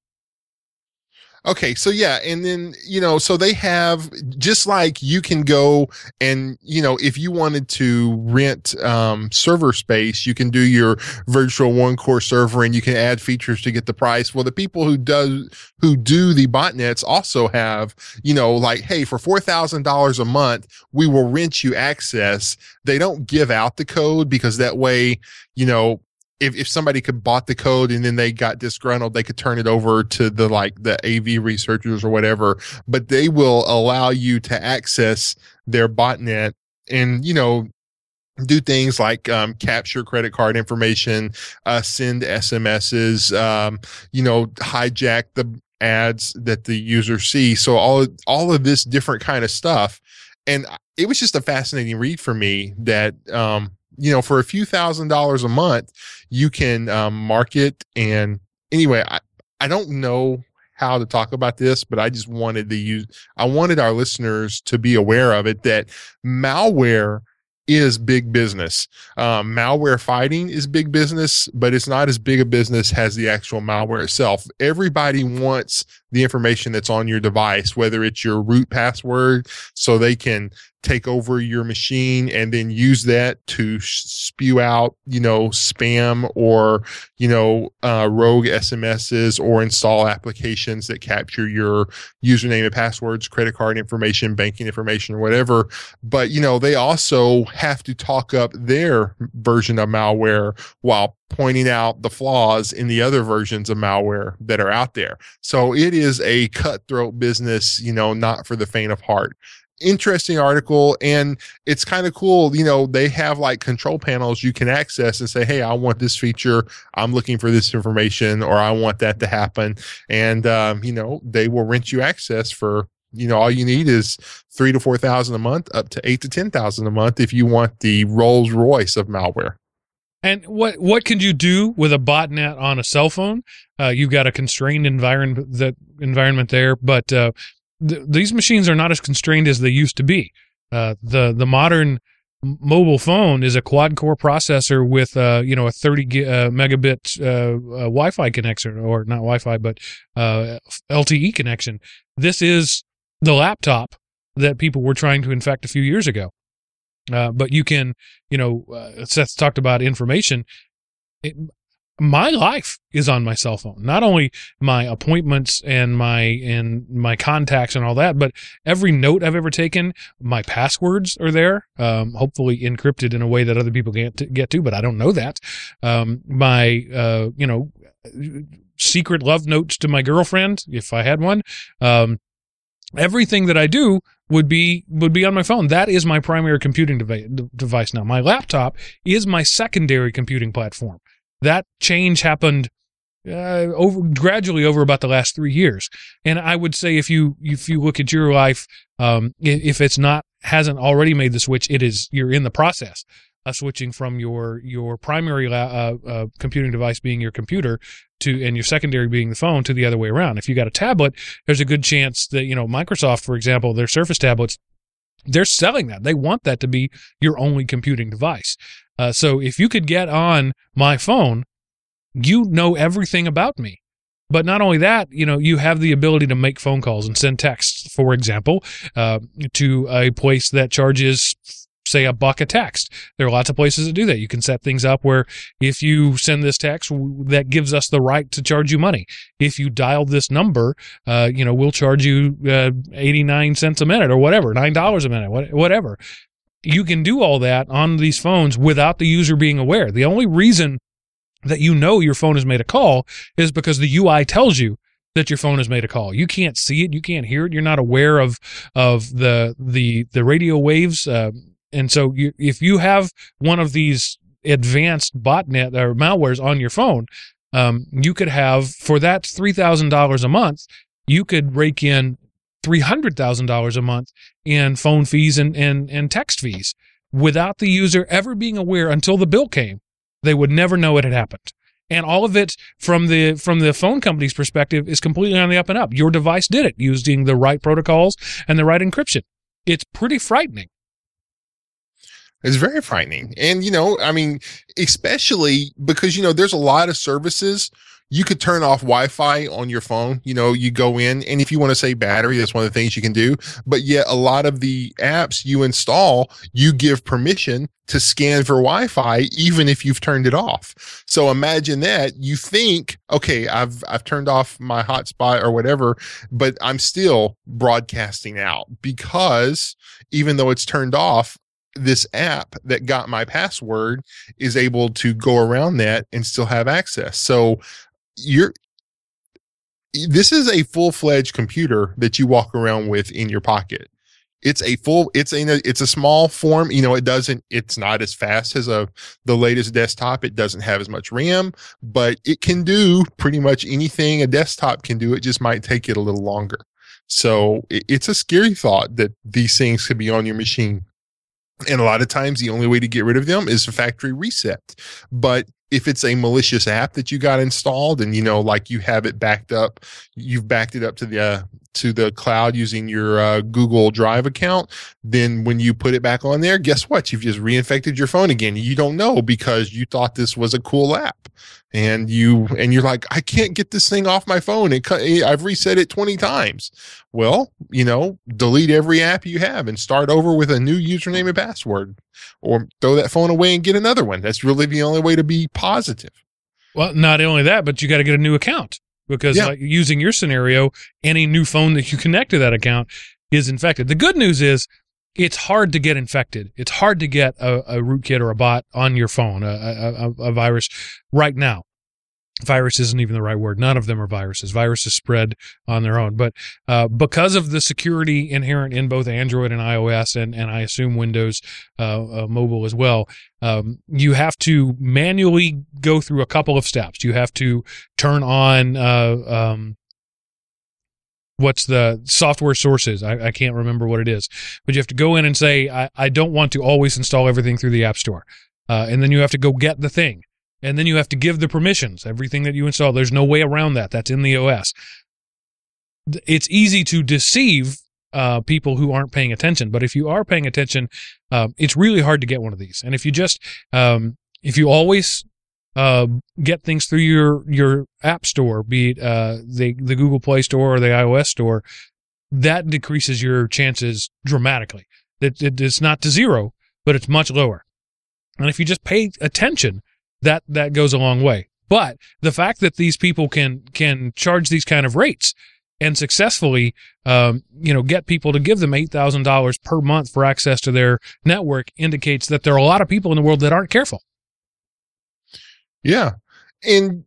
Okay. So yeah. And then, you know, so they have, just like you can go and, you know, if you wanted to rent, um, server space, you can do your virtual one core server and you can add features to get the price. Well, the people who does, who do the botnets also have, you know, like, hey, for four thousand dollars a month, we will rent you access. They don't give out the code because that way, you know, If if somebody could bought the code and then they got disgruntled, they could turn it over to the like the A V researchers or whatever. But they will allow you to access their botnet and, you know, do things like um, capture credit card information, uh, send S M Ses, um, you know, hijack the ads that the user sees. So all all of this different kind of stuff, and it was just a fascinating read for me that. Um, You know, for a few thousand dollars a month, you can um, market. And anyway, I, I don't know how to talk about this, but I just wanted to use, I wanted our listeners to be aware of it, that malware is big business. Um, malware fighting is big business, but it's not as big a business as the actual malware itself. Everybody wants the information that's on your device, whether it's your root password, so they can take over your machine and then use that to sh- spew out, you know, spam or, you know, uh, rogue S M Ses or install applications that capture your username and passwords, credit card information, banking information, or whatever. But, you know, they also have to talk up their version of malware while pointing out the flaws in the other versions of malware that are out there. So it is a cutthroat business, you know, not for the faint of heart. Interesting article, and it's kind of cool. You know, they have like control panels you can access and say, hey, I want this feature, I'm looking for this information, or I want that to happen. And um, you know, they will rent you access for, you know, all you need is three to four thousand a month, up to eight to ten thousand a month if you want the Rolls Royce of malware. And what what can you do with a botnet on a cell phone? Uh, you've got a constrained environment that environment there, but uh Th- these machines are not as constrained as they used to be. Uh, the the modern m- mobile phone is a quad core processor with uh, you know a thirty g- uh, megabit uh, uh, Wi-Fi connection, or not Wi-Fi but uh, L T E connection. This is the laptop that people were trying to infect a few years ago. Uh, but you can, you know, uh, Seth talked about information. It, My life is on my cell phone. Not only my appointments and my and my contacts and all that, but every note I've ever taken, my passwords are there, um, hopefully encrypted in a way that other people can't get to, but I don't know that. Um, my, uh, you know, secret love notes to my girlfriend, if I had one. Um, everything that I do would be would be on my phone. That is my primary computing dev- device now. My laptop is my secondary computing platform. That change happened uh, over gradually over about the last three years, and I would say if you if you look at your life, um, if it's not hasn't already made the switch, it is you're in the process of switching from your your primary la- uh, uh, computing device being your computer to and your secondary being the phone to the other way around. If you got a tablet, there's a good chance that you know Microsoft, for example, their Surface tablets, they're selling that. They want that to be your only computing device. Uh, so if you could get on my phone, you know everything about me. But not only that, you know, you have the ability to make phone calls and send texts, for example, uh, to a place that charges, say, a buck a text. There are lots of places that do that. You can set things up where if you send this text, that gives us the right to charge you money. If you dial this number, uh, you know, we'll charge you uh, eighty-nine cents a minute or whatever, nine dollars a minute, whatever. You can do all that on these phones without the user being aware. The only reason that you know your phone has made a call is because the U I tells you that your phone has made a call. You can't see it. You can't hear it. You're not aware of of the the the radio waves. Uh, and so you, if you have one of these advanced botnet or malwares on your phone, um, you could have, for that three thousand dollars a month, you could rake in three hundred thousand dollars a month in phone fees and, and, and text fees without the user ever being aware until the bill came. They would never know it had happened. And all of it, from the from the phone company's perspective, is completely on the up and up. Your device did it using the right protocols and the right encryption. It's pretty frightening. It's very frightening. And, you know, I mean, especially because, you know, there's a lot of services. You could turn off Wi-Fi on your phone. You know, you go in, and if you want to save battery, that's one of the things you can do. But yet a lot of the apps you install, you give permission to scan for Wi-Fi, even if you've turned it off. So imagine that. You think, okay, I've, I've turned off my hotspot or whatever, but I'm still broadcasting out because even though it's turned off, this app that got my password is able to go around that and still have access. So, You're, this is a full-fledged computer that you walk around with in your pocket. It's a full, it's in a, it's a small form. You know, it doesn't, it's not as fast as a, the latest desktop. It doesn't have as much RAM, but it can do pretty much anything a desktop can do. It just might take it a little longer. So it, it's a scary thought that these things could be on your machine. And a lot of times the only way to get rid of them is a factory reset. But if it's a malicious app that you got installed and, you know, like you have it backed up, you've backed it up to the, uh, to the cloud using your uh, Google Drive account, then when you put it back on there, guess what? You've just reinfected your phone again. You don't know because you thought this was a cool app and you, and you're like, I can't get this thing off my phone. It, I've reset it twenty times. Well, you know, delete every app you have and start over with a new username and password, or throw that phone away and get another one. That's really the only way to be positive. Well, not only that, but you got to get a new account. Because yeah. like, using your scenario, any new phone that you connect to that account is infected. The good news is it's hard to get infected. It's hard to get a, a rootkit or a bot on your phone, a, a, a virus right now. Virus isn't even the right word. None of them are viruses. Viruses spread on their own. But uh, because of the security inherent in both Android and iOS, and, and I assume Windows uh, uh, mobile as well, um, you have to manually go through a couple of steps. You have to turn on uh, um, what's the software sources. I, I can't remember what it is. But you have to go in and say, I, I don't want to always install everything through the App Store. Uh, and then you have to go get the thing. And then you have to give the permissions, everything that you install. There's no way around that. That's in the O S. It's easy to deceive uh, people who aren't paying attention. But if you are paying attention, uh, it's really hard to get one of these. And if you just, um, if you always uh, get things through your, your app store, be it uh, the, the Google Play Store or the iOS store, that decreases your chances dramatically. It, it, it's not to zero, but it's much lower. And if you just pay attention, That that goes a long way. But the fact that these people can can charge these kind of rates and successfully, um, you know, get people to give them eight thousand dollars per month for access to their network indicates that there are a lot of people in the world that aren't careful. Yeah, and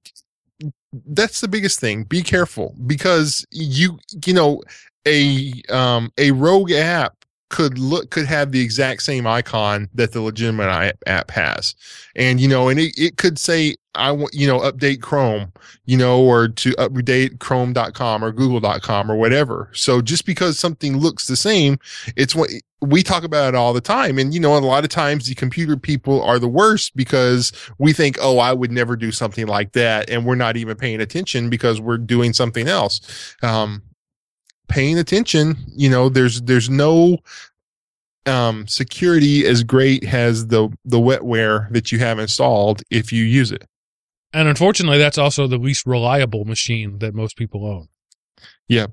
that's the biggest thing. Be careful, because you you know a um, a rogue app could look, could have the exact same icon that the legitimate app has. And, you know, and it, it could say, I want, you know, update Chrome, you know, or to update Chrome dot com or Google dot com or whatever. So just because something looks the same, it's what we talk about it all the time. And, you know, a lot of times the computer people are the worst because we think, oh, I would never do something like that. And we're not even paying attention because we're doing something else. Um, Paying attention, you know, there's there's no um, security as great as the the wetware that you have installed if you use it. And unfortunately, that's also the least reliable machine that most people own. Yep.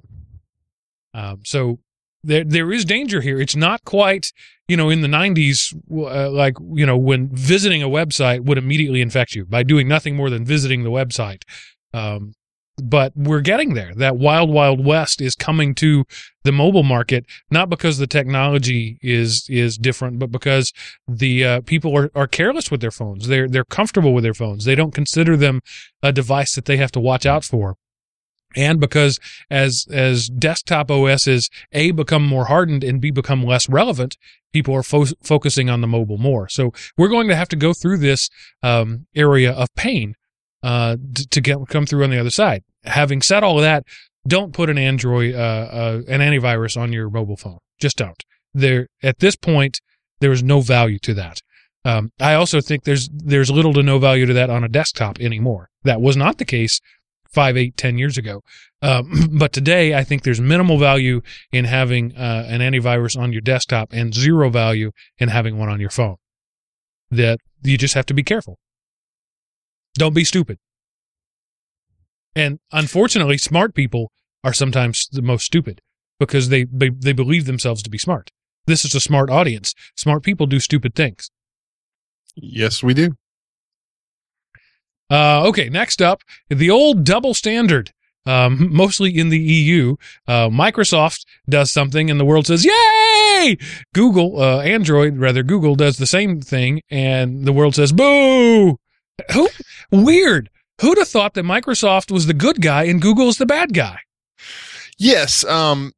Um, so there there is danger here. It's not quite, you know, in the nineties, uh, like, you know, when visiting a website would immediately infect you by doing nothing more than visiting the website. Um, But we're getting there. That wild, wild west is coming to the mobile market, not because the technology is is different, but because the uh, people are, are careless with their phones. They're they're comfortable with their phones. They don't consider them a device that they have to watch out for. And because as as desktop O Ss, A, become more hardened, and B, become less relevant, people are fo- focusing on the mobile more. So we're going to have to go through this um, area of pain uh, to, to get, come through on the other side. Having said all of that, don't put an Android, uh, uh, an antivirus on your mobile phone. Just don't. There, at this point, there is no value to that. Um, I also think there's there's little to no value to that on a desktop anymore. That was not the case five, eight, ten years ago. Um, but today, I think there's minimal value in having uh, an antivirus on your desktop and zero value in having one on your phone. That you just have to be careful. Don't be stupid. And unfortunately, smart people are sometimes the most stupid because they, they, they believe themselves to be smart. This is a smart audience. Smart people do stupid things. Yes, we do. Uh, okay, next up, the old double standard, um, mostly in the E U. Uh, Microsoft does something and the world says, yay! Google, uh, Android, rather, Google does the same thing and the world says, boo! Who? Weird. Who'd have thought that Microsoft was the good guy and Google's the bad guy? Yes, um,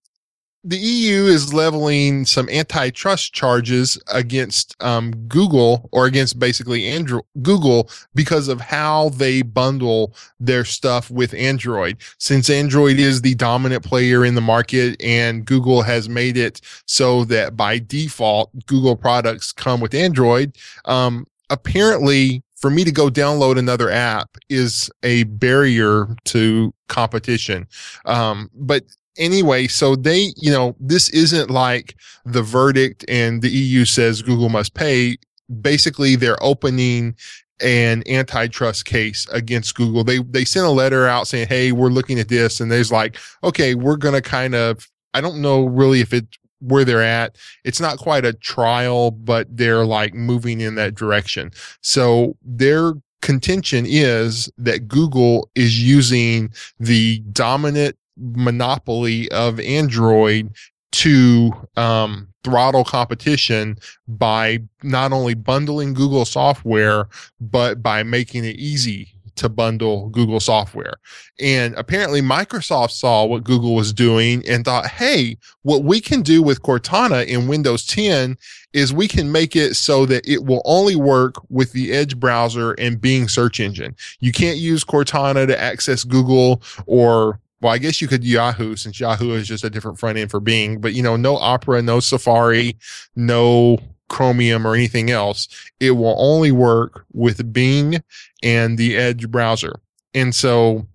the E U is leveling some antitrust charges against um, Google, or against basically Android, Google, because of how they bundle their stuff with Android. Since Android is the dominant player in the market and Google has made it so that by default, Google products come with Android, um, apparently for me to go download another app is a barrier to competition. Um, but Anyway, so they, you know, this isn't like the verdict and the E U says Google must pay. Basically, they're opening an antitrust case against Google. They they sent a letter out saying, hey, we're looking at this. And there's like, okay, we're going to kind of, I don't know really if it where they're at. It's not quite a trial, but they're like moving in that direction. So they're contention is that Google is using the dominant monopoly of Android to um, throttle competition by not only bundling Google software, but by making it easy to bundle Google software. And apparently Microsoft saw what Google was doing and thought, hey, what we can do with Cortana in Windows ten is we can make it so that it will only work with the Edge browser and Bing search engine. You can't use Cortana to access Google or Well, I guess you could Yahoo, since Yahoo is just a different front end for Bing, but you know, no Opera, no Safari, no Chromium or anything else. It will only work with Bing and the Edge browser. And so,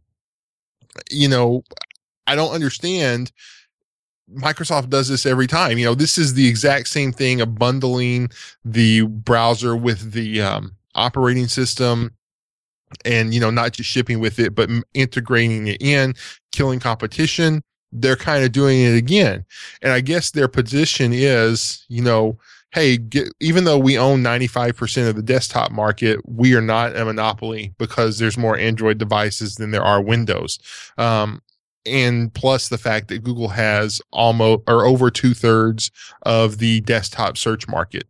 you know, I don't understand. Microsoft does this every time. You know, this is the exact same thing of bundling the browser with the um, operating system. And, you know, not just shipping with it, but integrating it in, killing competition. They're kind of doing it again. And I guess their position is, you know, hey, get, even though we own ninety-five percent of the desktop market, we are not a monopoly because there's more Android devices than there are Windows. Um, and plus the fact that Google has almost or over two thirds of the desktop search market.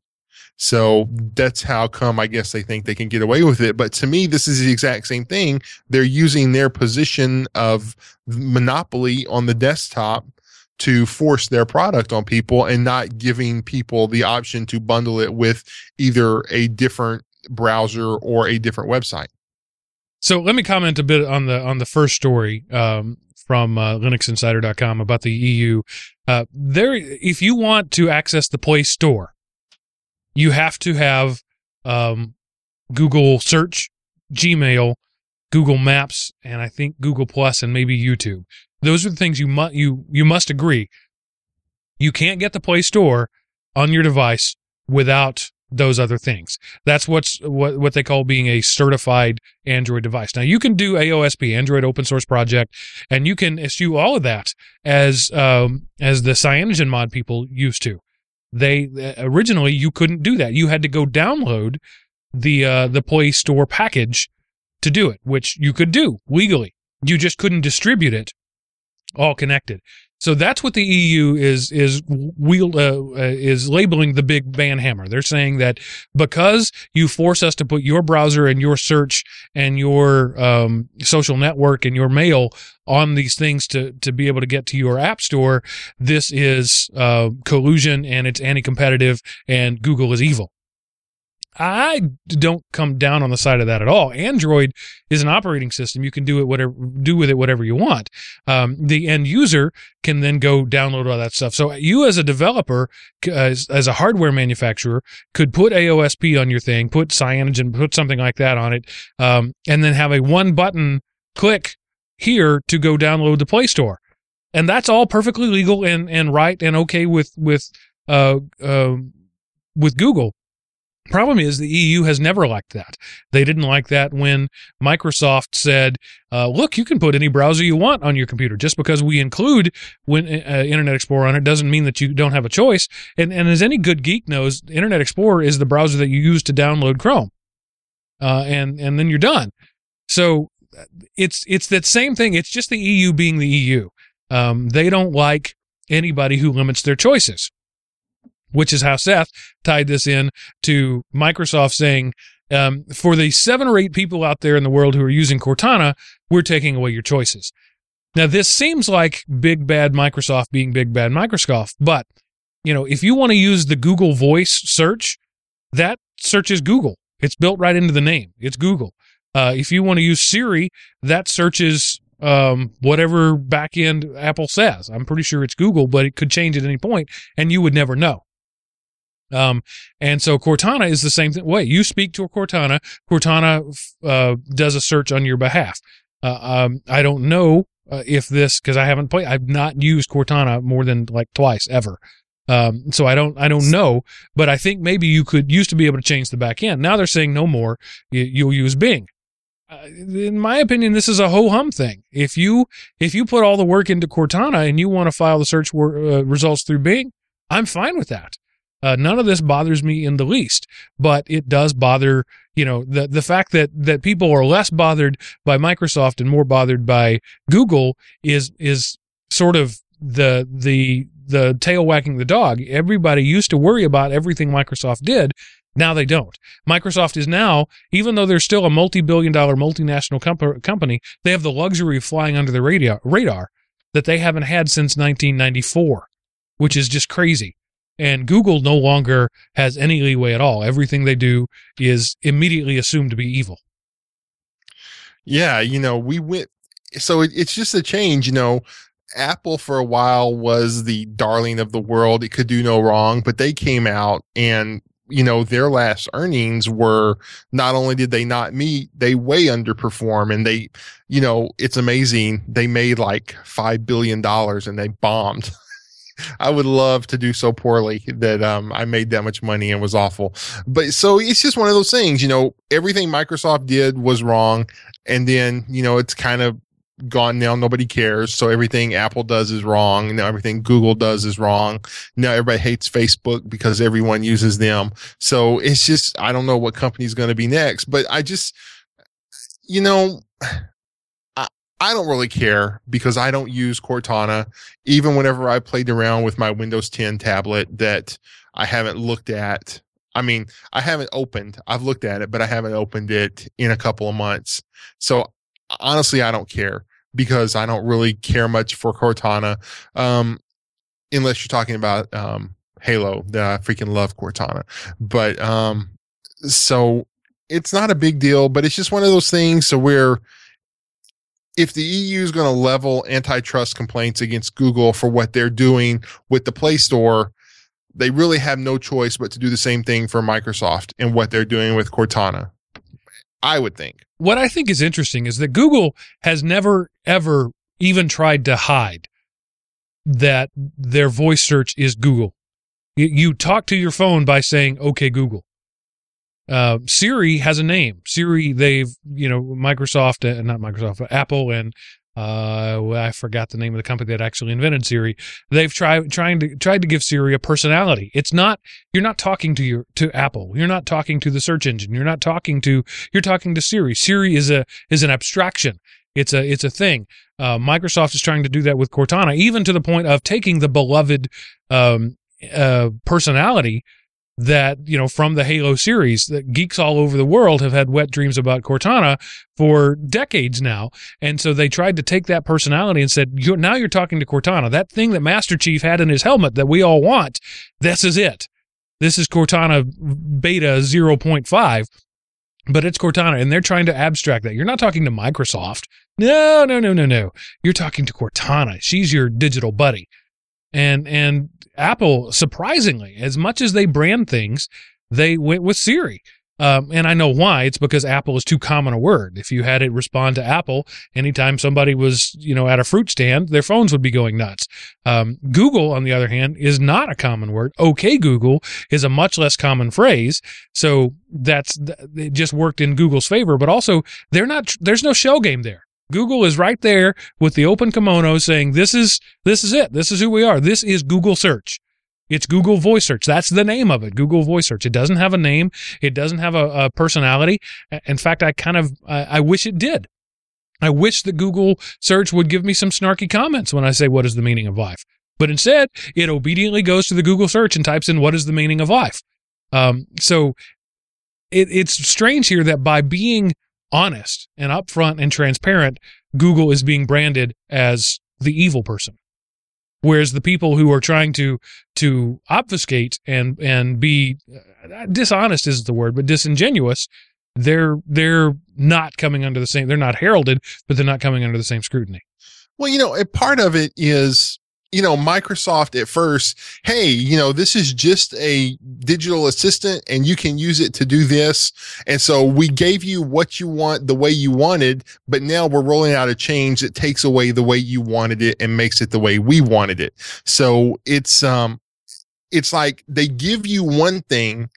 So that's how come I guess they think they can get away with it. But to me, this is the exact same thing. They're using their position of monopoly on the desktop to force their product on people and not giving people the option to bundle it with either a different browser or a different website. So let me comment a bit on the on the first story um, from uh, Linux Insider dot com about the E U. Uh, there, if you want to access the Play Store, you have to have um, Google Search, Gmail, Google Maps, and I think Google Plus, and maybe YouTube. Those are the things you must you you must agree. You can't get the Play Store on your device without those other things. That's what's what what they call being a certified Android device. Now you can do A O S P, Android Open Source Project, and you can eschew all of that as um, as the CyanogenMod people used to. They originally you couldn't do that. You had to go download the uh, the Play Store package to do it, which you could do legally. You just couldn't distribute it all connected. So that's what the E U is is wield, uh, is labeling the big ban hammer. They're saying that because you force us to put your browser and your search and your um, social network and your mail on these things to to be able to get to your app store, this is uh, collusion and it's anti-competitive and Google is evil. I don't come down on the side of that at all. Android is an operating system. You can do it whatever, do with it whatever you want. Um, the end user can then go download all that stuff. So you as a developer, as, as a hardware manufacturer, could put A O S P on your thing, put Cyanogen, put something like that on it, um, and then have a one-button click here to go download the Play Store. And that's all perfectly legal and, and right and okay with, with, uh, uh, with Google. Problem is the E U has never liked that. They didn't like that when Microsoft said, uh, look, you can put any browser you want on your computer. Just because we include when, uh, Internet Explorer on it doesn't mean that you don't have a choice. And, and as any good geek knows, Internet Explorer is the browser that you use to download Chrome. Uh, and, and then you're done. So it's, it's that same thing. It's just the E U being the E U. Um, they don't like anybody who limits their choices, which is how Seth tied this in to Microsoft saying, um, for the seven or eight people out there in the world who are using Cortana, we're taking away your choices. Now, this seems like big bad Microsoft being big bad Microsoft, but you know, if you want to use the Google Voice search, that search is Google. It's built right into the name. It's Google. Uh, if you want to use Siri, that search is um whatever backend Apple says. I'm pretty sure it's Google, but it could change at any point, and you would never know. Um, and so Cortana is the same thing. Wait, you speak to a Cortana, Cortana, uh, does a search on your behalf. Uh, um, I don't know uh, if this, cause I haven't played, I've not used Cortana more than like twice ever. Um, so I don't, I don't know, but I think maybe you could used to be able to change the back end. Now they're saying no more, you, you'll use Bing. Uh, in my opinion, this is a ho-hum thing. If you, if you put all the work into Cortana and you want to file the search wor- uh, results through Bing, I'm fine with that. Uh, none of this bothers me in the least, but it does bother, you know, the the fact that that people are less bothered by Microsoft and more bothered by Google is is sort of the the the tail wagging the dog. Everybody used to worry about everything Microsoft did. Now they don't. Microsoft is now, even though they're still a multi-billion dollar multinational comp- company, they have the luxury of flying under the radio- radar that they haven't had since nineteen ninety-four, which is just crazy. And Google no longer has any leeway at all. Everything they do is immediately assumed to be evil. Yeah, you know, we went, so it, it's just a change, you know. Apple for a while was the darling of the world. It could do no wrong, but they came out and, you know, their last earnings were, not only did they not meet, they way underperform. And they, you know, it's amazing. They made like five billion dollars and they bombed. I would love to do so poorly that um, I made that much money and was awful. But so it's just one of those things, you know, everything Microsoft did was wrong. And then, you know, it's kind of gone now. Nobody cares. So everything Apple does is wrong. Now everything Google does is wrong. Now everybody hates Facebook because everyone uses them. So it's just, I don't know what company's going to be next. But I just, you know... I don't really care because I don't use Cortana. Even whenever I played around with my Windows ten tablet that I haven't looked at. I mean, I haven't opened. I've looked at it, but I haven't opened it in a couple of months. So honestly, I don't care because I don't really care much for Cortana. Um, unless you're talking about, um, Halo, that I freaking love Cortana, but, um, so it's not a big deal, but it's just one of those things. So we're, if the E U is going to level antitrust complaints against Google for what they're doing with the Play Store, they really have no choice but to do the same thing for Microsoft and what they're doing with Cortana, I would think. What I think is interesting is that Google has never, ever even tried to hide that their voice search is Google. You talk to your phone by saying, okay, Google. Uh, Siri has a name. Siri, they've, you know, Microsoft, uh, not Microsoft, Apple, and uh, well, I forgot the name of the company that actually invented Siri. They've tried trying to tried to give Siri a personality. It's not, you're not talking to your to Apple. You're not talking to the search engine. You're not talking to you're talking to Siri. Siri is a is an abstraction. It's a it's a thing. Uh, Microsoft is trying to do that with Cortana, even to the point of taking the beloved um, uh, personality that, you know, from the Halo series that geeks all over the world have had wet dreams about Cortana for decades now. And so they tried to take that personality and said, you're, now you're talking to Cortana. That thing that Master Chief had in his helmet that we all want, this is it. This is Cortana beta zero point five, but it's Cortana, and they're trying to abstract that. You're not talking to Microsoft. No, no, no, no, no. You're talking to Cortana. She's your digital buddy. And and Apple, surprisingly, as much as they brand things, they went with Siri. Um, and I know why. It's because Apple is too common a word. If you had it respond to Apple, anytime somebody was, you know, at a fruit stand, their phones would be going nuts. Um, Google, on the other hand, is not a common word. Okay, Google is a much less common phrase. So that's, it just worked in Google's favor, but also they're not, there's no shell game there. Google is right there with the open kimono saying, this is, this is it. This is who we are. This is Google search. It's Google Voice Search. That's the name of it, Google Voice Search. It doesn't have a name. It doesn't have a, a personality. In fact, I kind of, I, I wish it did. I wish that Google Search would give me some snarky comments when I say, what is the meaning of life? But instead, it obediently goes to the Google Search and types in, what is the meaning of life? Um, so it, it's strange here that by being honest and upfront and transparent, Google is being branded as the evil person, whereas the people who are trying to to obfuscate and and be uh, dishonest isn't the word, but disingenuous, they're they're not coming under the same. They're not heralded, but they're not coming under the same scrutiny. Well, you know, a part of it is, you know, Microsoft at first, hey, you know, this is just a digital assistant and you can use it to do this. And so we gave you what you want the way you wanted, but now we're rolling out a change that takes away the way you wanted it and makes it the way we wanted it. So it's, um, it's like they give you one thing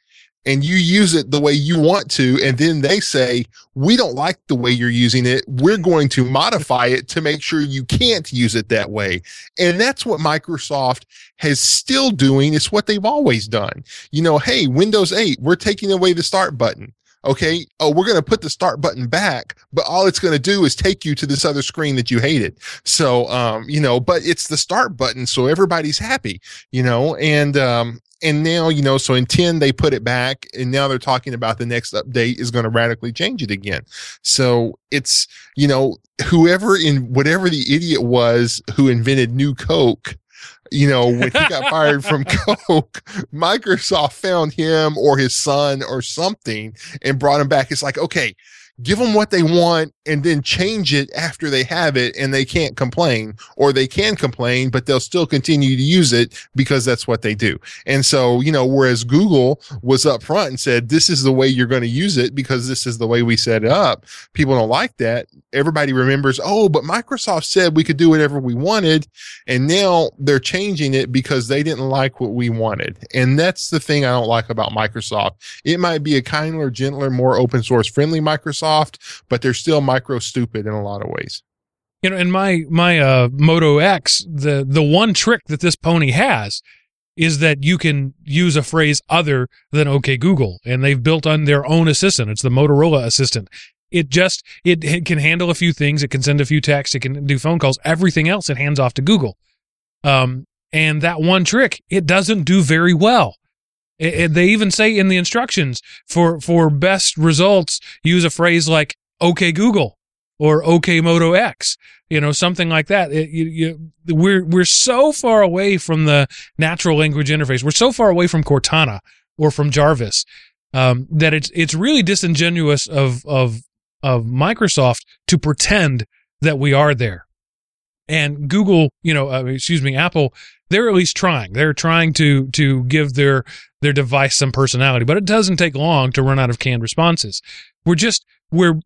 and you use it the way you want to. And then they say, we don't like the way you're using it. We're going to modify it to make sure you can't use it that way. And that's what Microsoft has still doing. It's what they've always done. You know, hey, Windows eight, we're taking away the start button. Okay. Oh, we're going to put the start button back, but all it's going to do is take you to this other screen that you hated. So, um, you know, but it's the start button. So everybody's happy, you know, and, um, and now, you know, so in ten, they put it back, and now they're talking about the next update is going to radically change it again. So it's, you know, whoever in whatever the idiot was who invented New Coke, you know, when he got fired from Coke, Microsoft found him or his son or something and brought him back. It's like, okay, give them what they want and then change it after they have it, and they can't complain, or they can complain, but they'll still continue to use it because that's what they do. And so, you know, whereas Google was up front and said, this is the way you're going to use it because this is the way we set it up. People don't like that. Everybody remembers, oh, but Microsoft said we could do whatever we wanted. And now they're changing it because they didn't like what we wanted. And that's the thing I don't like about Microsoft. It might be a kinder, gentler, more open source friendly Microsoft, but they're still micro stupid in a lot of ways. You know, in my my uh, Moto X, the the one trick that this pony has is that you can use a phrase other than "Okay Google," and they've built on their own assistant. It's the Motorola assistant. It just it, it can handle a few things. It can send a few texts. It can do phone calls. Everything else it hands off to Google. Um, and that one trick, it doesn't do very well. It, they even say in the instructions for, for best results, use a phrase like, okay, Google, or okay, Moto X, you know, something like that. It, you, you, we're, we're so far away from the natural language interface. We're so far away from Cortana or from Jarvis, um, that it's, it's really disingenuous of, of, of Microsoft to pretend that we are there. And Google, you know, uh, excuse me, Apple, they're at least trying. They're trying to to give their their device some personality, but it doesn't take long to run out of canned responses. We're just we're,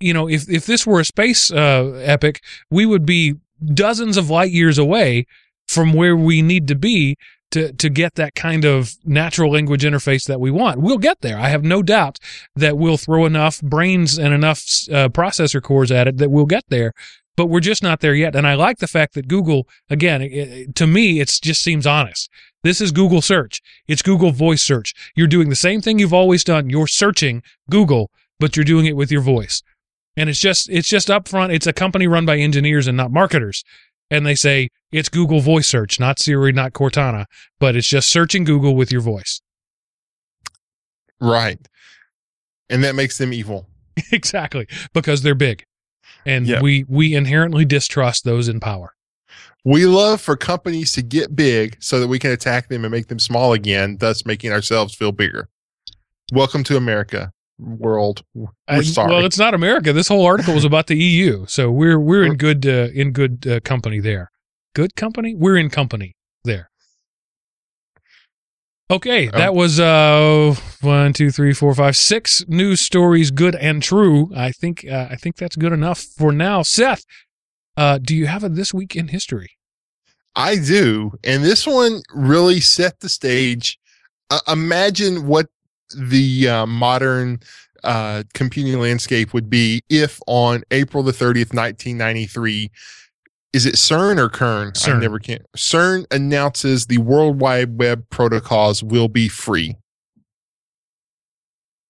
you know, if if this were a space uh, epic, we would be dozens of light years away from where we need to be to to get that kind of natural language interface that we want. We'll get there. I have no doubt that we'll throw enough brains and enough uh, processor cores at it that we'll get there. But we're just not there yet. And I like the fact that Google, again, it, to me, it just seems honest. This is Google search. It's Google voice search. You're doing the same thing you've always done. You're searching Google, but you're doing it with your voice. And it's just it's just up front. It's a company run by engineers and not marketers. And they say it's Google voice search, not Siri, not Cortana, but it's just searching Google with your voice. Right. And that makes them evil. Exactly, because they're big. And yep. we we inherently distrust those in power. We love for companies to get big so that we can attack them and make them small again, thus making ourselves feel bigger. Welcome to America, world. We're I, sorry. Well, it's not America. This whole article was about the E U, so we're we're in good uh, in good uh, company there. Good company? We're in company there. Okay, that was uh, one, two, three, four, five, six news stories, good and true. I think uh, I think that's good enough for now. Seth, uh, do you have a This Week in History? I do, and this one really set the stage. Uh, imagine what the uh, modern uh, computing landscape would be if on April the thirtieth, nineteen ninety-three. Is it CERN or Kern? CERN. I never can. CERN announces the World Wide Web protocols will be free.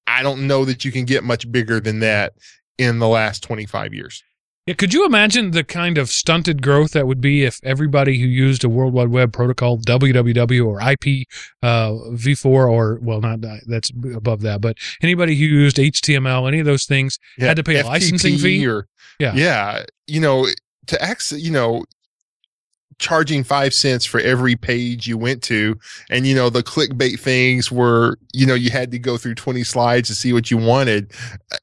I don't know that you can get much bigger than that in the last twenty-five years. Yeah, could you imagine the kind of stunted growth that would be if everybody who used a World Wide Web protocol, W W W or I P v four, or, well, not that's above that, but anybody who used H T M L, any of those things, yeah, had to pay F T P a licensing fee? Or, yeah. yeah, you know... to access, you know, charging five cents for every page you went to. And, you know, the clickbait things were, you know, you had to go through twenty slides to see what you wanted,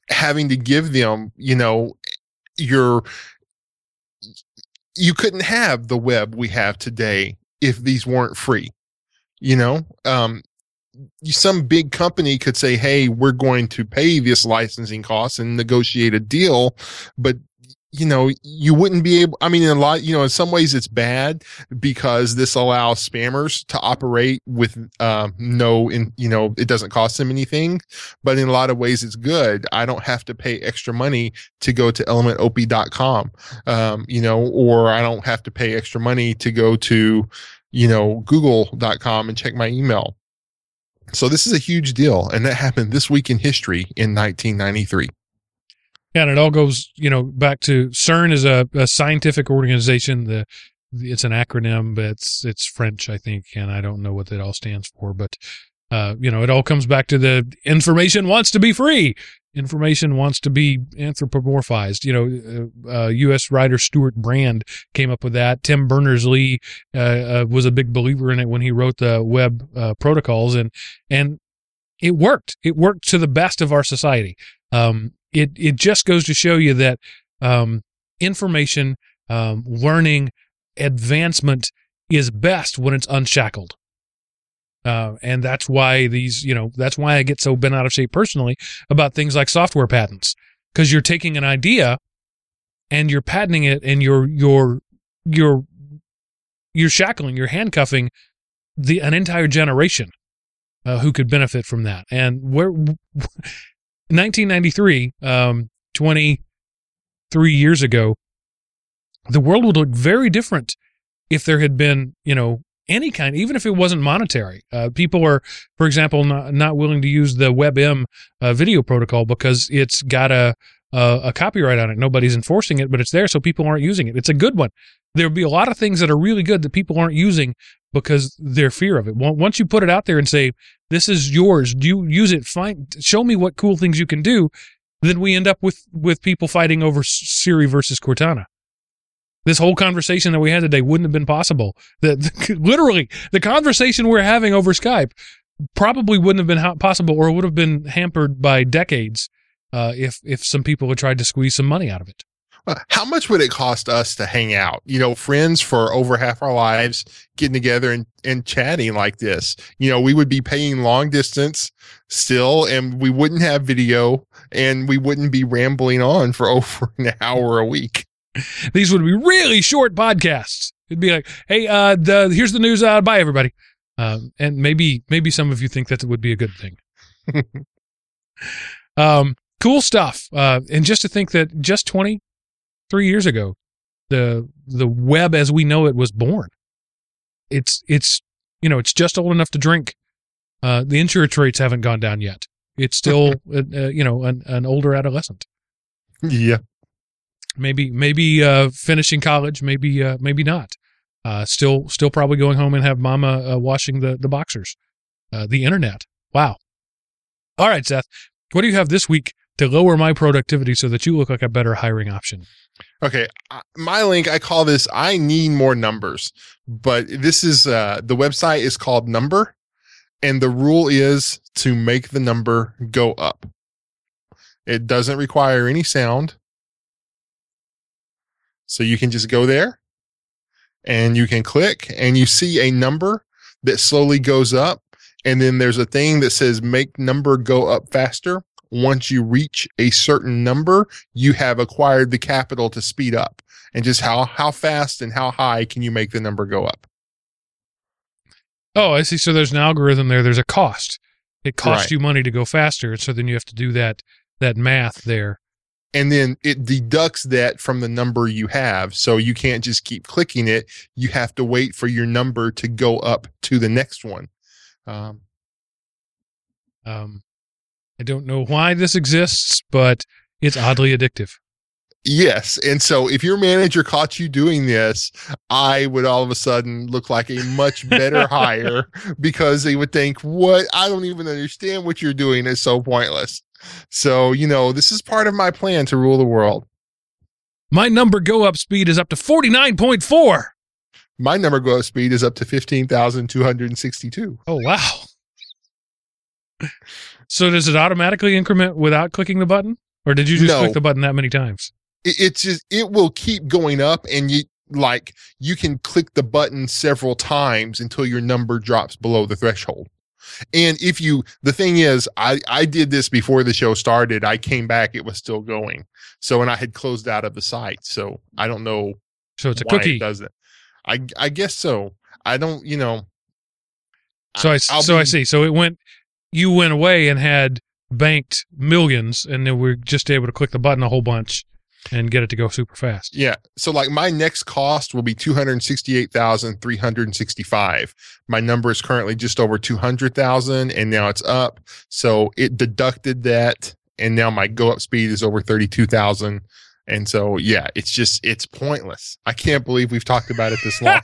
having to give them, you know, your, you couldn't have the web we have today if these weren't free, you know, um, some big company could say, hey, we're going to pay this licensing cost and negotiate a deal, but you know, you wouldn't be able, I mean, in a lot, you know, in some ways it's bad because this allows spammers to operate with, uh, no, in, you know, it doesn't cost them anything, but in a lot of ways it's good. I don't have to pay extra money to go to element O P dot com, um, you know, or I don't have to pay extra money to go to, you know, google dot com and check my email. So this is a huge deal. And that happened this week in history in nineteen ninety-three. Yeah, and it all goes, you know, back to CERN is a, a scientific organization. The it's an acronym, but it's it's French, I think, and I don't know what that all stands for. But uh, you know, it all comes back to the information wants to be free. Information wants to be anthropomorphized. You know, uh, U S writer Stuart Brand came up with that. Tim Berners-Lee uh, uh, was a big believer in it when he wrote the web uh, protocols, and and it worked. It worked to the best of our society. Um, It it just goes to show you that um, information, um, learning, advancement is best when it's unshackled, uh, and that's why these you know that's why I get so bent out of shape personally about things like software patents, because you're taking an idea and you're patenting it and you're you're you're you're shackling, you're handcuffing the an entire generation uh, who could benefit from that, and where. nineteen ninety-three, um, twenty-three years ago, the world would look very different if there had been, you know, any kind, even if it wasn't monetary. Uh, people are, for example, not, not willing to use the WebM uh, video protocol because it's got a, a a copyright on it. Nobody's enforcing it, but it's there, so people aren't using it. It's a good one. There'll be a lot of things that are really good that people aren't using because their fear of it. Once you put it out there and say, this is yours, you use it, find, show me what cool things you can do, then we end up with, with people fighting over Siri versus Cortana. This whole conversation that we had today wouldn't have been possible. The, the, literally, the conversation we're having over Skype probably wouldn't have been possible, or would have been hampered by decades uh, if, if some people had tried to squeeze some money out of it. How much would it cost us to hang out, you know, friends for over half our lives, getting together and, and chatting like this? You know, we would be paying long distance still, and we wouldn't have video, and we wouldn't be rambling on for over an hour a week. These would be really short podcasts. It'd be like, hey, uh, the, here's the news. Uh, bye, everybody. Um, and maybe, maybe some of you think that would be a good thing. um, cool stuff. Uh, and just to think that just twenty Three years ago, the the web as we know it was born. It's it's you know it's just old enough to drink. Uh, the insurance rates haven't gone down yet. It's still uh, you know an, an older adolescent. Yeah. Maybe maybe uh, finishing college, maybe uh, maybe not. Uh, still still probably going home and have mama uh, washing the, the boxers. Uh, the internet. Wow. All right, Seth. What do you have this week to lower my productivity so that you look like a better hiring option? Okay. My link, I call this, I need more numbers, but this is, uh, the website is called Number, and the rule is to make the number go up. It doesn't require any sound. So you can just go there and you can click and you see a number that slowly goes up. And then there's a thing that says make number go up faster. Once you reach a certain number, you have acquired the capital to speed up. And just how, how fast and how high can you make the number go up? Oh, I see. So there's an algorithm there. There's a cost. It costs right. you money to go faster. So then you have to do that, that math there. And then it deducts that from the number you have. So you can't just keep clicking it. You have to wait for your number to go up to the next one. Um, um, I don't know why this exists, but it's oddly addictive. Yes. And so if your manager caught you doing this, I would all of a sudden look like a much better hire, because they would think, what? I don't even understand what you're doing. It's so pointless. So, you know, this is part of my plan to rule the world. My number go up speed is up to forty-nine point four. My number go up speed is up to fifteen thousand two hundred sixty-two. Oh, wow. So does it automatically increment without clicking the button, or did you just no. click the button that many times? It, it's just, it will keep going up, and you like you can click the button several times until your number drops below the threshold. And if you, the thing is, I, I did this before the show started. I came back, it was still going. So, and I had closed out of the site. So I don't know. So it's a why cookie. It does that. I, I guess so. I don't, you know. So I, I'll so be, I see. So it went. You went away and had banked millions, and then we're just able to click the button a whole bunch and get it to go super fast. Yeah. So like my next cost will be two hundred sixty-eight thousand three hundred sixty-five. My number is currently just over two hundred thousand, and now it's up. So it deducted that, and now my go up speed is over thirty-two thousand. And so, yeah, it's just, it's pointless. I can't believe we've talked about it this long.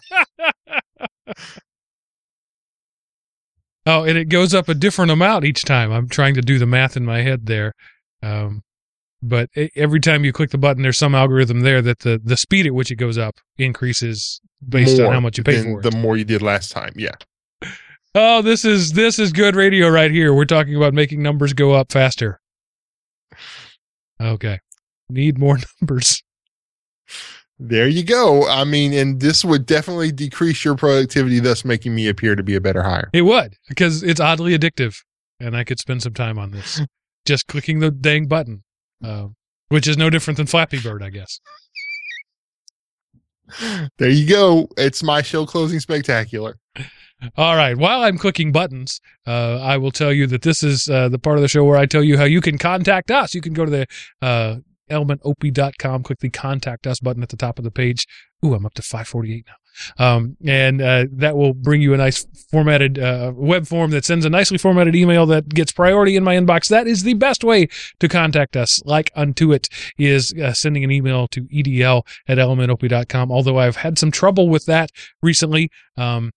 Oh, and it goes up a different amount each time. I'm trying to do the math in my head there. Um, but every time you click the button, there's some algorithm there that the, the speed at which it goes up increases based more on how much you pay for it. The more you did last time, yeah. Oh, this is this is good radio right here. We're talking about making numbers go up faster. Okay. Need more numbers. There you go. I mean, and this would definitely decrease your productivity, thus making me appear to be a better hire. It would, because it's oddly addictive, and I could spend some time on this. Just clicking the dang button, uh, which is no different than Flappy Bird, I guess. There you go. It's my show closing spectacular. All right. While I'm clicking buttons, uh, I will tell you that this is uh, the part of the show where I tell you how you can contact us. You can go to the... Uh, element O P dot com, click the contact us button at the top of the page. Ooh, I'm up to five forty-eight now. Um, and uh, that will bring you a nice formatted uh, web form that sends a nicely formatted email that gets priority in my inbox. That is the best way to contact us. Like unto it is uh, sending an email to E D L at element O P dot com, although I've had some trouble with that recently. Um,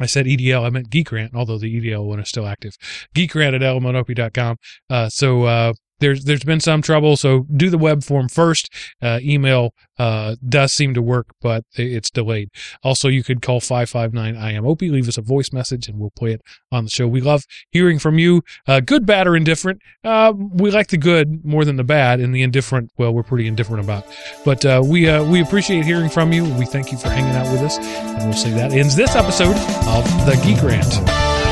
I said E D L, I meant Geekrant, although the E D L one is still active. Geekrant at element O P dot com. Uh, so, uh, There's there's been some trouble, so do the web form first. Uh, email uh, does seem to work, but it's delayed. Also, you could call five five nine I M O P, leave us a voice message, and we'll play it on the show. We love hearing from you, uh, good, bad, or indifferent. Uh, we like the good more than the bad, and the indifferent, well, we're pretty indifferent about. But uh, we uh, we appreciate hearing from you. We thank you for hanging out with us, and we'll say that ends this episode of The Geek Rant.